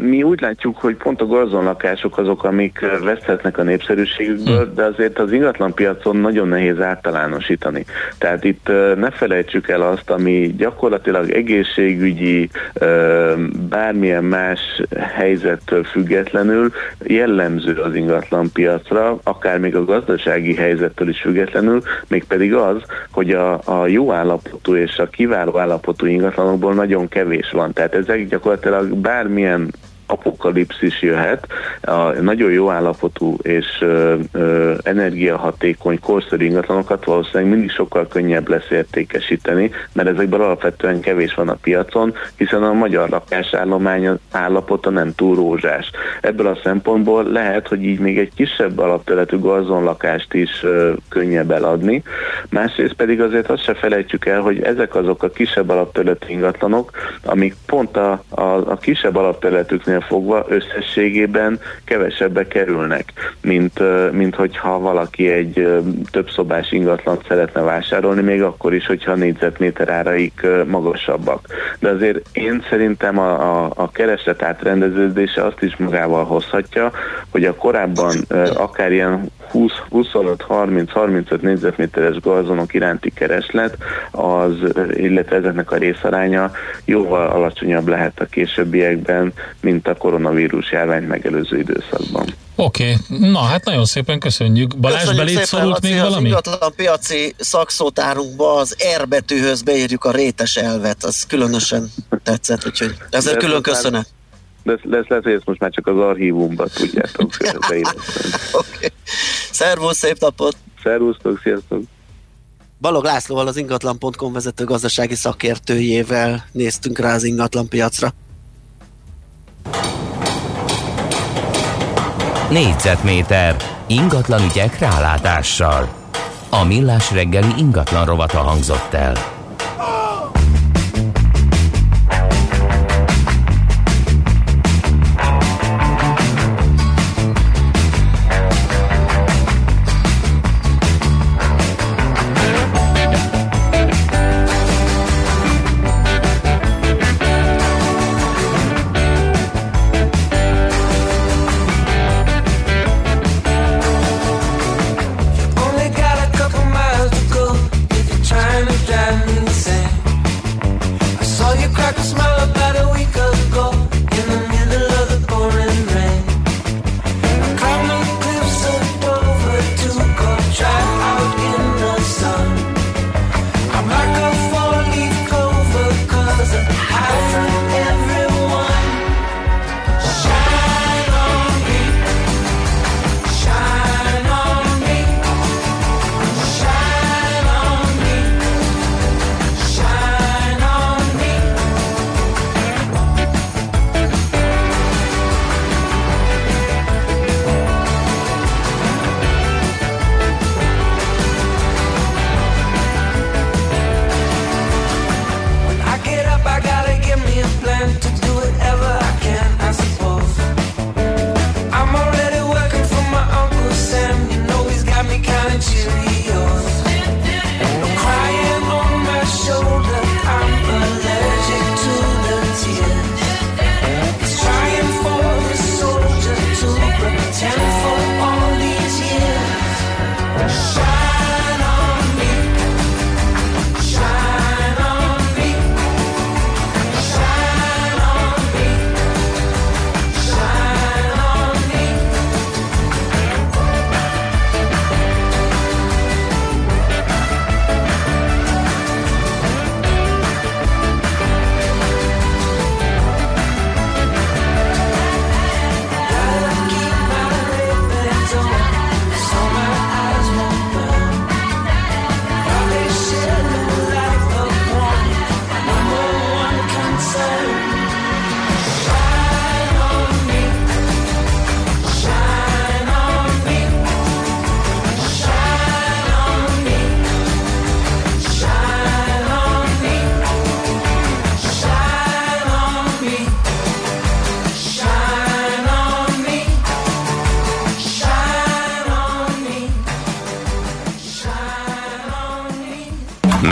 Mi úgy látjuk, hogy pont a garzonlakások azok, amik veszthetnek a népszerűségükből, de azért az ingatlanpiacon nagyon nehéz általánosítani. Tehát itt ne felejtsük el azt, ami gyakorlatilag egészségügyi, bármilyen más helyzettől függetlenül jellemző az ingatlanpiacra, akár még a gazdasági helyzettől is függetlenül, mégpedig az, hogy a jó állapotú és a kiváló állapotú ingatlanokból nagyon kevés van. Tehát ezek gyakorlatilag bármilyen apokalipszis jöhet, a nagyon jó állapotú és energiahatékony korszerű ingatlanokat valószínűleg mindig sokkal könnyebb lesz értékesíteni, mert ezekben alapvetően kevés van a piacon, hiszen a magyar lakásállomány állapota nem túl rózsás. Ebből a szempontból lehet, hogy így még egy kisebb alapterületű garzonlakást is könnyebb eladni. Másrészt pedig azért azt se felejtjük el, hogy ezek azok a kisebb alapterületű ingatlanok, amik pont a kisebb alapterületüknél fogva összességében kevesebbe kerülnek, mint hogyha valaki egy többszobás ingatlant szeretne vásárolni, még akkor is, hogyha négyzetméter áraik magasabbak. De azért én szerintem a kereslet átrendeződése azt is magával hozhatja, hogy a korábban akár ilyen 20-25-30-35 négyzetméteres garzonok iránti kereslet, illetve ezeknek a részaránya jóval alacsonyabb lehet a későbbiekben, mint a koronavírus járvány megelőző időszakban. Oké. Na hát nagyon szépen köszönjük. Balázs, beléd szorult még valami? Az ingatlanpiaci szakszótárunkba az R betűhöz beírjuk a rétes elvet, az különösen tetszett, úgyhogy ezért külön köszönet. Lehet, hogy ezt most már csak az archívumban tudjátok. Oké. Szervusz, szép napot! Szervusztok, sziasztok! Balog Lászlóval, az ingatlan.com vezető gazdasági szakértőjével néztünk rá az ingatlanpiacra. Négyzetméter ingatlan ügyek rálátással. A Millás reggeli ingatlan rovata hangzott el. Then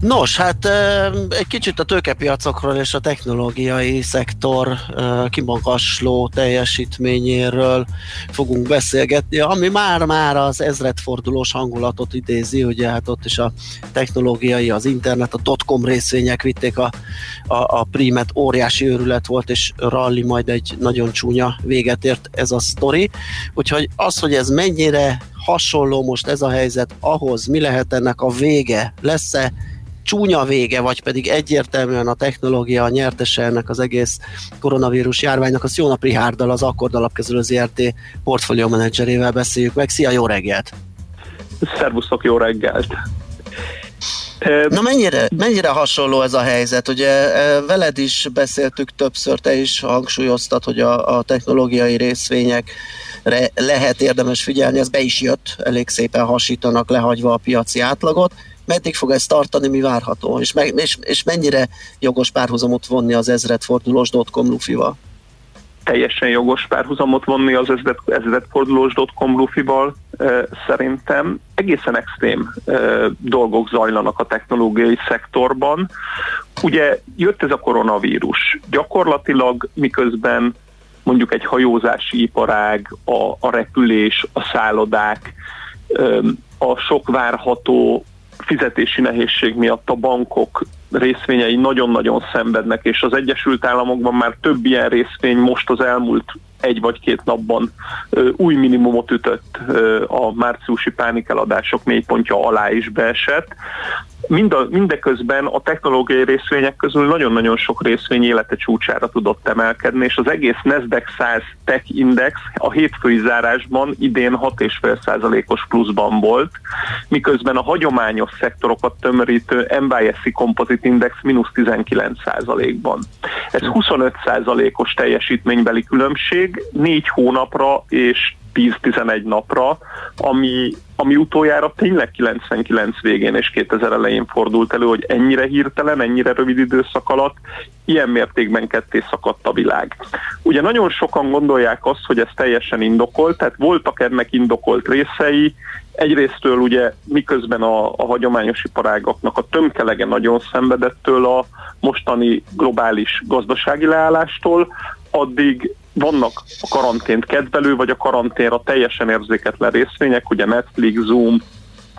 Nos, hát egy kicsit a tőkepiacokról és a technológiai szektor kimagasló teljesítményéről fogunk beszélgetni, ami már-már az ezredfordulós hangulatot idézi, ugye hát ott is a technológiai, az internet, a dotcom részvények vitték a prímet, óriási őrület volt, és ralli, majd egy nagyon csúnya véget ért ez a sztori. Úgyhogy az, hogy ez mennyire hasonló most ez a helyzet ahhoz, mi lehet ennek a vége, lesz-e csúnya vége, vagy pedig egyértelműen a technológia a nyertese ennek az egész koronavírus járványnak, az Jónap Richárddal, az Akkord Alapkezelő ZRT portfólió menedzserével beszéljük meg. Szia, jó reggelt! Szervusztok, jó reggelt! Na mennyire hasonló ez a helyzet? Ugye veled is beszéltük többször, te is hangsúlyoztad, hogy a technológiai részvényekre lehet érdemes figyelni, ez be is jött, elég szépen hasítanak, lehagyva a piaci átlagot. Meddig fog ezt tartani, mi várható? És mennyire jogos párhuzamot vonni az ezredfordulós dotcom lufival? Teljesen jogos párhuzamot vonni az ezredfordulós dotcom lufival szerintem. Egészen extrém dolgok zajlanak a technológiai szektorban. Ugye jött ez a koronavírus. Gyakorlatilag miközben mondjuk egy hajózási iparág, a repülés, a szállodák, a sok várható fizetési nehézség miatt a bankok részvényei nagyon-nagyon szenvednek, és az Egyesült Államokban már több ilyen részvény most az elmúlt egy vagy két napban új minimumot ütött, a márciusi pánikeladások mélypontja alá is beesett. Mindeközben a technológiai részvények közül nagyon-nagyon sok részvény élete csúcsára tudott emelkedni, és az egész NASDAQ 100 Tech Index a hétfői zárásban idén 6,5%-os pluszban volt, miközben a hagyományos szektorokat tömörítő MYSC Composite Index mínusz 19%-ban. Ez 25%-os teljesítménybeli különbség, 4 hónapra és 10-11 napra, ami utoljára tényleg 99 végén és 2000 elején fordult elő, hogy ennyire hirtelen, ennyire rövid időszak alatt ilyen mértékben ketté szakadt a világ. Ugye nagyon sokan gondolják azt, hogy ez teljesen indokolt, tehát voltak ennek indokolt részei. Egyrésztől ugye miközben a hagyományos iparágaknak a tömkelege nagyon szenvedettől a mostani globális gazdasági leállástól, addig vannak a karantént kedvelő, vagy a karanténra teljesen érzéketlen részvények, ugye Netflix, Zoom,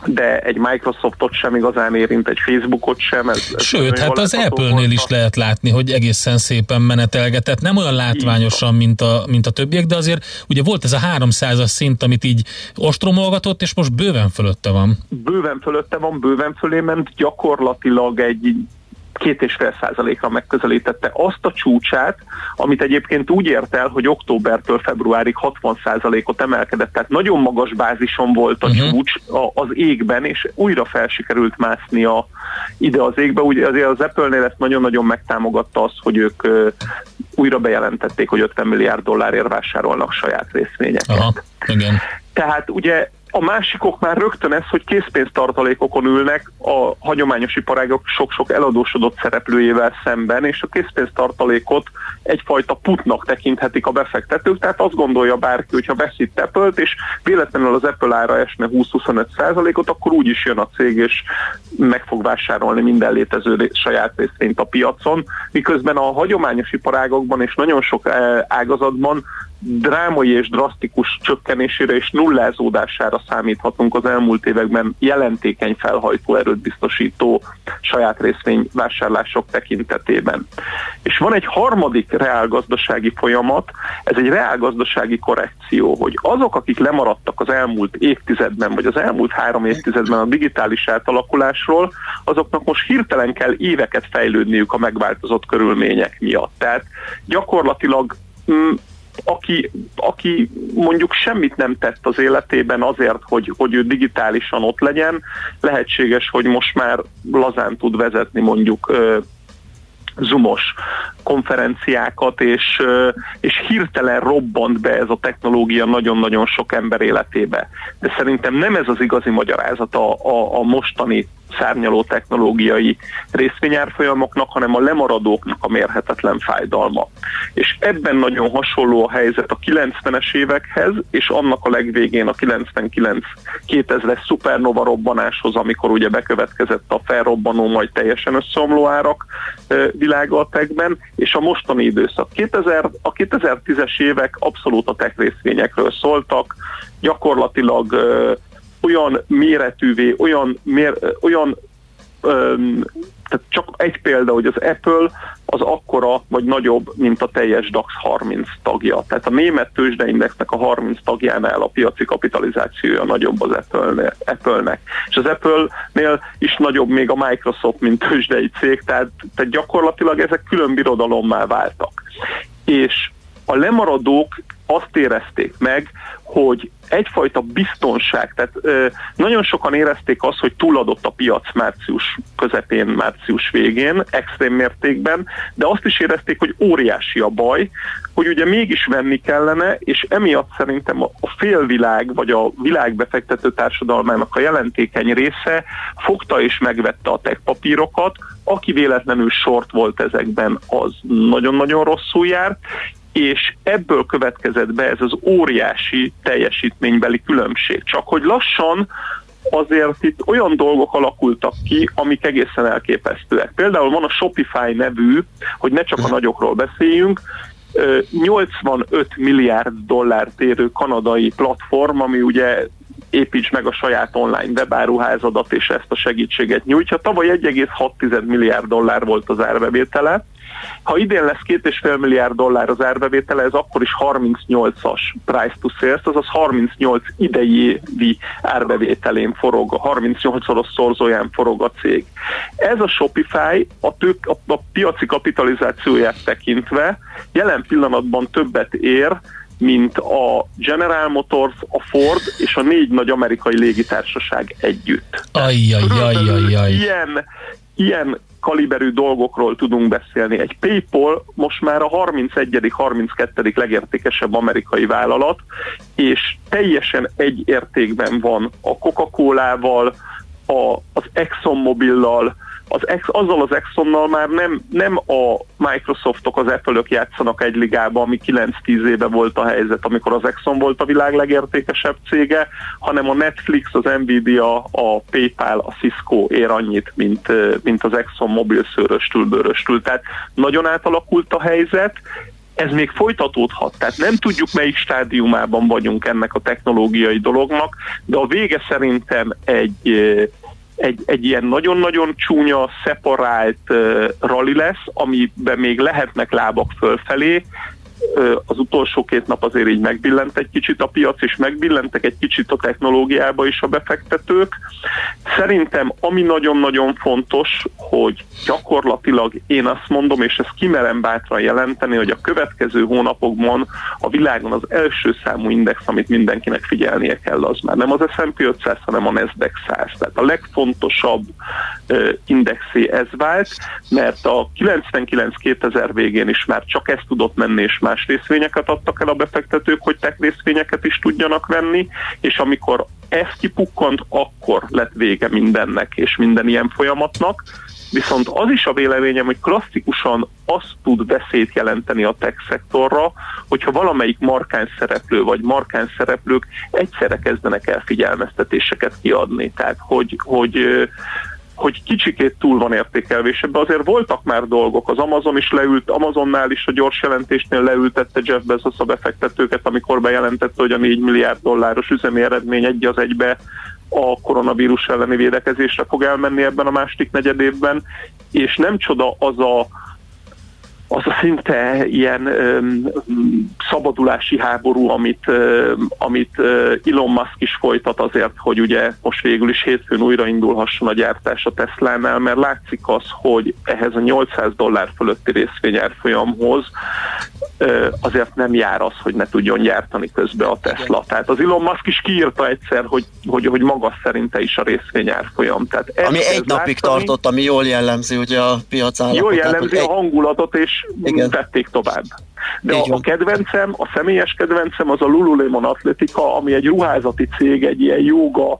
de egy Microsoftot sem igazán érint, egy Facebookot sem. Ez sőt, hát az Apple-nél is lehet látni, hogy egészen szépen menetelgetett. Nem olyan látványosan, mint a többiek, de azért ugye volt ez a 300-as szint, amit így ostromolgatott, és most bőven fölötte van. Bőven fölé ment, gyakorlatilag egy 2,5%-ra megközelítette azt a csúcsát, amit egyébként úgy ért el, hogy októbertől februárig 60%-ot emelkedett, tehát nagyon magas bázison volt a csúcs az égben, és újra felsikerült mászni ide az égbe. Úgy, azért az Apple-nél ezt nagyon-nagyon megtámogatta az, hogy ők újra bejelentették, hogy $50 milliárd vásárolnak saját részvényeket. Aha, igen. Tehát ugye a másikok már rögtön ez, hogy készpénztartalékokon ülnek a hagyományos iparágok sok-sok eladósodott szereplőjével szemben, és a készpénztartalékot egyfajta putnak tekinthetik a befektetők, tehát azt gondolja bárki, hogyha vesz itt Apple-t, és véletlenül az Apple ára esne 20-25%, akkor úgyis jön a cég, és meg fog vásárolni minden létező saját részvényt a piacon, miközben a hagyományos iparágokban és nagyon sok ágazatban drámai és drasztikus csökkenésére és nullázódására számíthatunk az elmúlt években jelentékeny felhajtó erőt biztosító saját részvényvásárlások tekintetében. És van egy harmadik reálgazdasági folyamat, ez egy reálgazdasági korrekció, hogy azok, akik lemaradtak az elmúlt évtizedben, vagy az elmúlt 3 évtizedben a digitális átalakulásról, azoknak most hirtelen kell éveket fejlődniük a megváltozott körülmények miatt. Tehát gyakorlatilag aki mondjuk semmit nem tett az életében azért, hogy ő digitálisan ott legyen, lehetséges, hogy most már lazán tud vezetni mondjuk zoomos konferenciákat, és hirtelen robbant be ez a technológia nagyon-nagyon sok ember életébe. De szerintem nem ez az igazi magyarázat a mostani szárnyaló technológiai részvényárfolyamoknak, hanem a lemaradóknak a mérhetetlen fájdalma. És ebben nagyon hasonló a helyzet a 90-es évekhez, és annak a legvégén a 99-2000-es szupernova robbanáshoz, amikor ugye bekövetkezett a felrobbanó, majd teljesen összeomló árak világa a techben, és a mostani időszak. A 2010-es évek abszolút a tech részvényekről szóltak, gyakorlatilag olyan méretűvé, tehát csak egy példa, hogy az Apple az akkora vagy nagyobb, mint a teljes DAX 30 tagja. Tehát a német tőzsdeindexnek a 30 tagjánál a piaci kapitalizációja nagyobb az Apple-nek. És az Apple-nél is nagyobb még a Microsoft, mint tőzsdei cég, tehát gyakorlatilag ezek külön birodalommá váltak. És a lemaradók azt érezték meg, hogy egyfajta biztonság, tehát nagyon sokan érezték azt, hogy túladott a piac március közepén, március végén, extrém mértékben, de azt is érezték, hogy óriási a baj, hogy ugye mégis venni kellene, és emiatt szerintem a félvilág, vagy a világ befektető társadalmának a jelentékeny része fogta és megvette a tech papírokat, aki véletlenül short volt ezekben, az nagyon-nagyon rosszul járt, és ebből következett be ez az óriási teljesítménybeli különbség. Csak hogy lassan azért itt olyan dolgok alakultak ki, amik egészen elképesztőek. Például van a Shopify nevű, hogy ne csak a nagyokról beszéljünk, $85 milliárd érő kanadai platform, ami ugye építs meg a saját online webáruházadat, és ezt a segítséget nyújtja. Tavaly $1,6 milliárd volt az árbevétele. Ha idén lesz $2,5 milliárd az árbevétele, ez akkor is 38-as price to sales, azaz 38 idei évi árbevételén forog, a 38-szoros szorzóján forog a cég. Ez a Shopify a piaci kapitalizációját tekintve jelen pillanatban többet ér, mint a General Motors, a Ford és a 4 nagy amerikai légitársaság együtt. Ilyen kaliberű dolgokról tudunk beszélni. Egy PayPal most már a 31.-32. legértékesebb amerikai vállalat, és teljesen egy értékben van a Coca-Colával, az ExxonMobillal, azzal az Exxonnal már nem a Microsoftok, az Apple-ök játszanak egy ligába, ami 9-10 éve volt a helyzet, amikor az Exxon volt a világ legértékesebb cége, hanem a Netflix, az Nvidia, a PayPal, a Cisco ér annyit, mint az Exxon mobil szőröstül-bőröstül. Tehát nagyon átalakult a helyzet, ez még folytatódhat, tehát nem tudjuk, melyik stádiumában vagyunk ennek a technológiai dolognak, de a vége szerintem egy ilyen nagyon-nagyon csúnya, szeparált rali lesz, amiben még lehetnek lábak fölfelé. Az utolsó két nap azért így megbillent egy kicsit a piac, és megbillentek egy kicsit a technológiába is a befektetők. Szerintem ami nagyon-nagyon fontos, hogy gyakorlatilag én azt mondom, és ezt kimerem bátran jelenteni, hogy a következő hónapokban a világon az első számú index, amit mindenkinek figyelnie kell, az már nem az S&P 500, hanem a NASDAQ 100. Tehát a legfontosabb indexé ez vált, mert a 99-2000 végén is már csak ez tudott menni, és más részvényeket adtak el a befektetők, hogy tech részvényeket is tudjanak venni, és amikor ez kipukkant, akkor lett vége mindennek és minden ilyen folyamatnak. Viszont az is a véleményem, hogy klasszikusan azt tud veszélyt jelenteni a tech szektorra, hogyha valamelyik markáns szereplő vagy markáns szereplők egyszerre kezdenek el figyelmeztetéseket kiadni. Tehát, hogy kicsikét túl van értékelvése, de azért voltak már dolgok, az Amazonnál is a gyors jelentésnél leültette Jeff Bezos a befektetőket, amikor bejelentette, hogy a $4 milliárd üzemi eredmény egy az egybe a koronavírus elleni védekezésre fog elmenni ebben a második negyed évben, és nem csoda az a szinte ilyen szabadulási háború, amit Elon Musk is folytat azért, hogy ugye most végül is hétfőn újraindulhasson a gyártás a Tesla-nál, mert látszik az, hogy ehhez a $800 fölötti részvényárfolyamhoz azért nem jár az, hogy ne tudjon gyártani közben a Tesla. Tehát az Elon Musk is kiírta egyszer, hogy magas szerinte is a részvényárfolyam. Tehát ami egy napig tartott, ami jól jellemzi ugye a piacállapotát. Jól jellemzi a hangulatot, és igen, tették tovább. De a kedvencem, a személyes kedvencem az a Lululemon Atletica, ami egy ruházati cég, egy ilyen jóga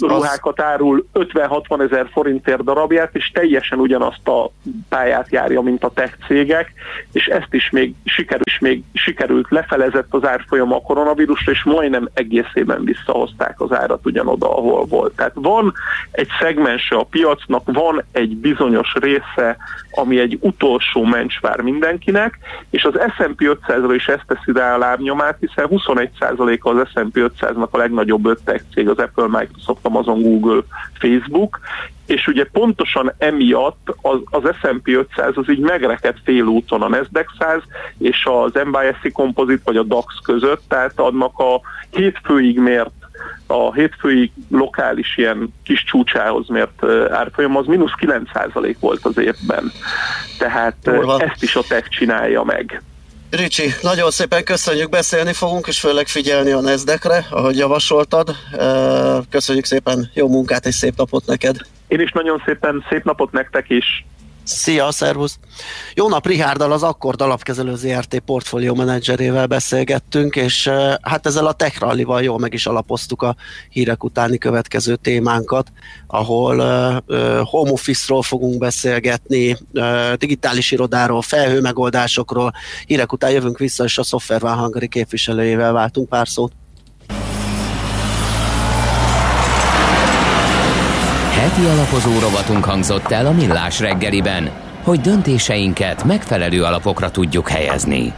ruhákat árul 50-60 ezer forintért darabját, és teljesen ugyanazt a pályát járja, mint a tech cégek, és ezt is még sikerült, lefelezett az árfolyama a koronavírusra, és majdnem egészében visszahozták az árat ugyanoda, ahol volt. Tehát van egy szegmense a piacnak, van egy bizonyos része, ami egy utolsó mencsvár mindenkinek, és az S&P 500-ra is ezt teszi rá a lábnyomát, hiszen 21%-a az S&P 500-nak a legnagyobb öt tech cég, az Apple, Microsoft, Amazon, Google, Facebook, és ugye pontosan emiatt az S&P 500 az így megrekedt félúton a NASDAQ 100 és az MSCI kompozit vagy a DAX között, tehát annak a hétfőig lokális ilyen kis csúcsához mért árfolyam, az mínusz 9% volt az évben. Tehát ezt is a tech csinálja meg. Ricsi, nagyon szépen köszönjük, beszélni fogunk, és főleg figyelni a NASDAQ-re, ahogy javasoltad. Köszönjük szépen, jó munkát és szép napot neked. Én is nagyon szépen, szép napot nektek is. Szia, szervusz! Jó nap, Richárddal, az Akkord alapkezelő ZRT portfólió menedzserével beszélgettünk, és hát ezzel a tech rallival jól meg is alapoztuk a hírek utáni következő témánkat, ahol home office-ról fogunk beszélgetni, digitális irodáról, felhőmegoldásokról. Hírek után jövünk vissza, és a Software One Hungary képviselőjével váltunk pár szót. Heti alapozó rovatunk hangzott el a Mélás reggeliben, hogy döntéseinket megfelelő alapokra tudjuk helyezni.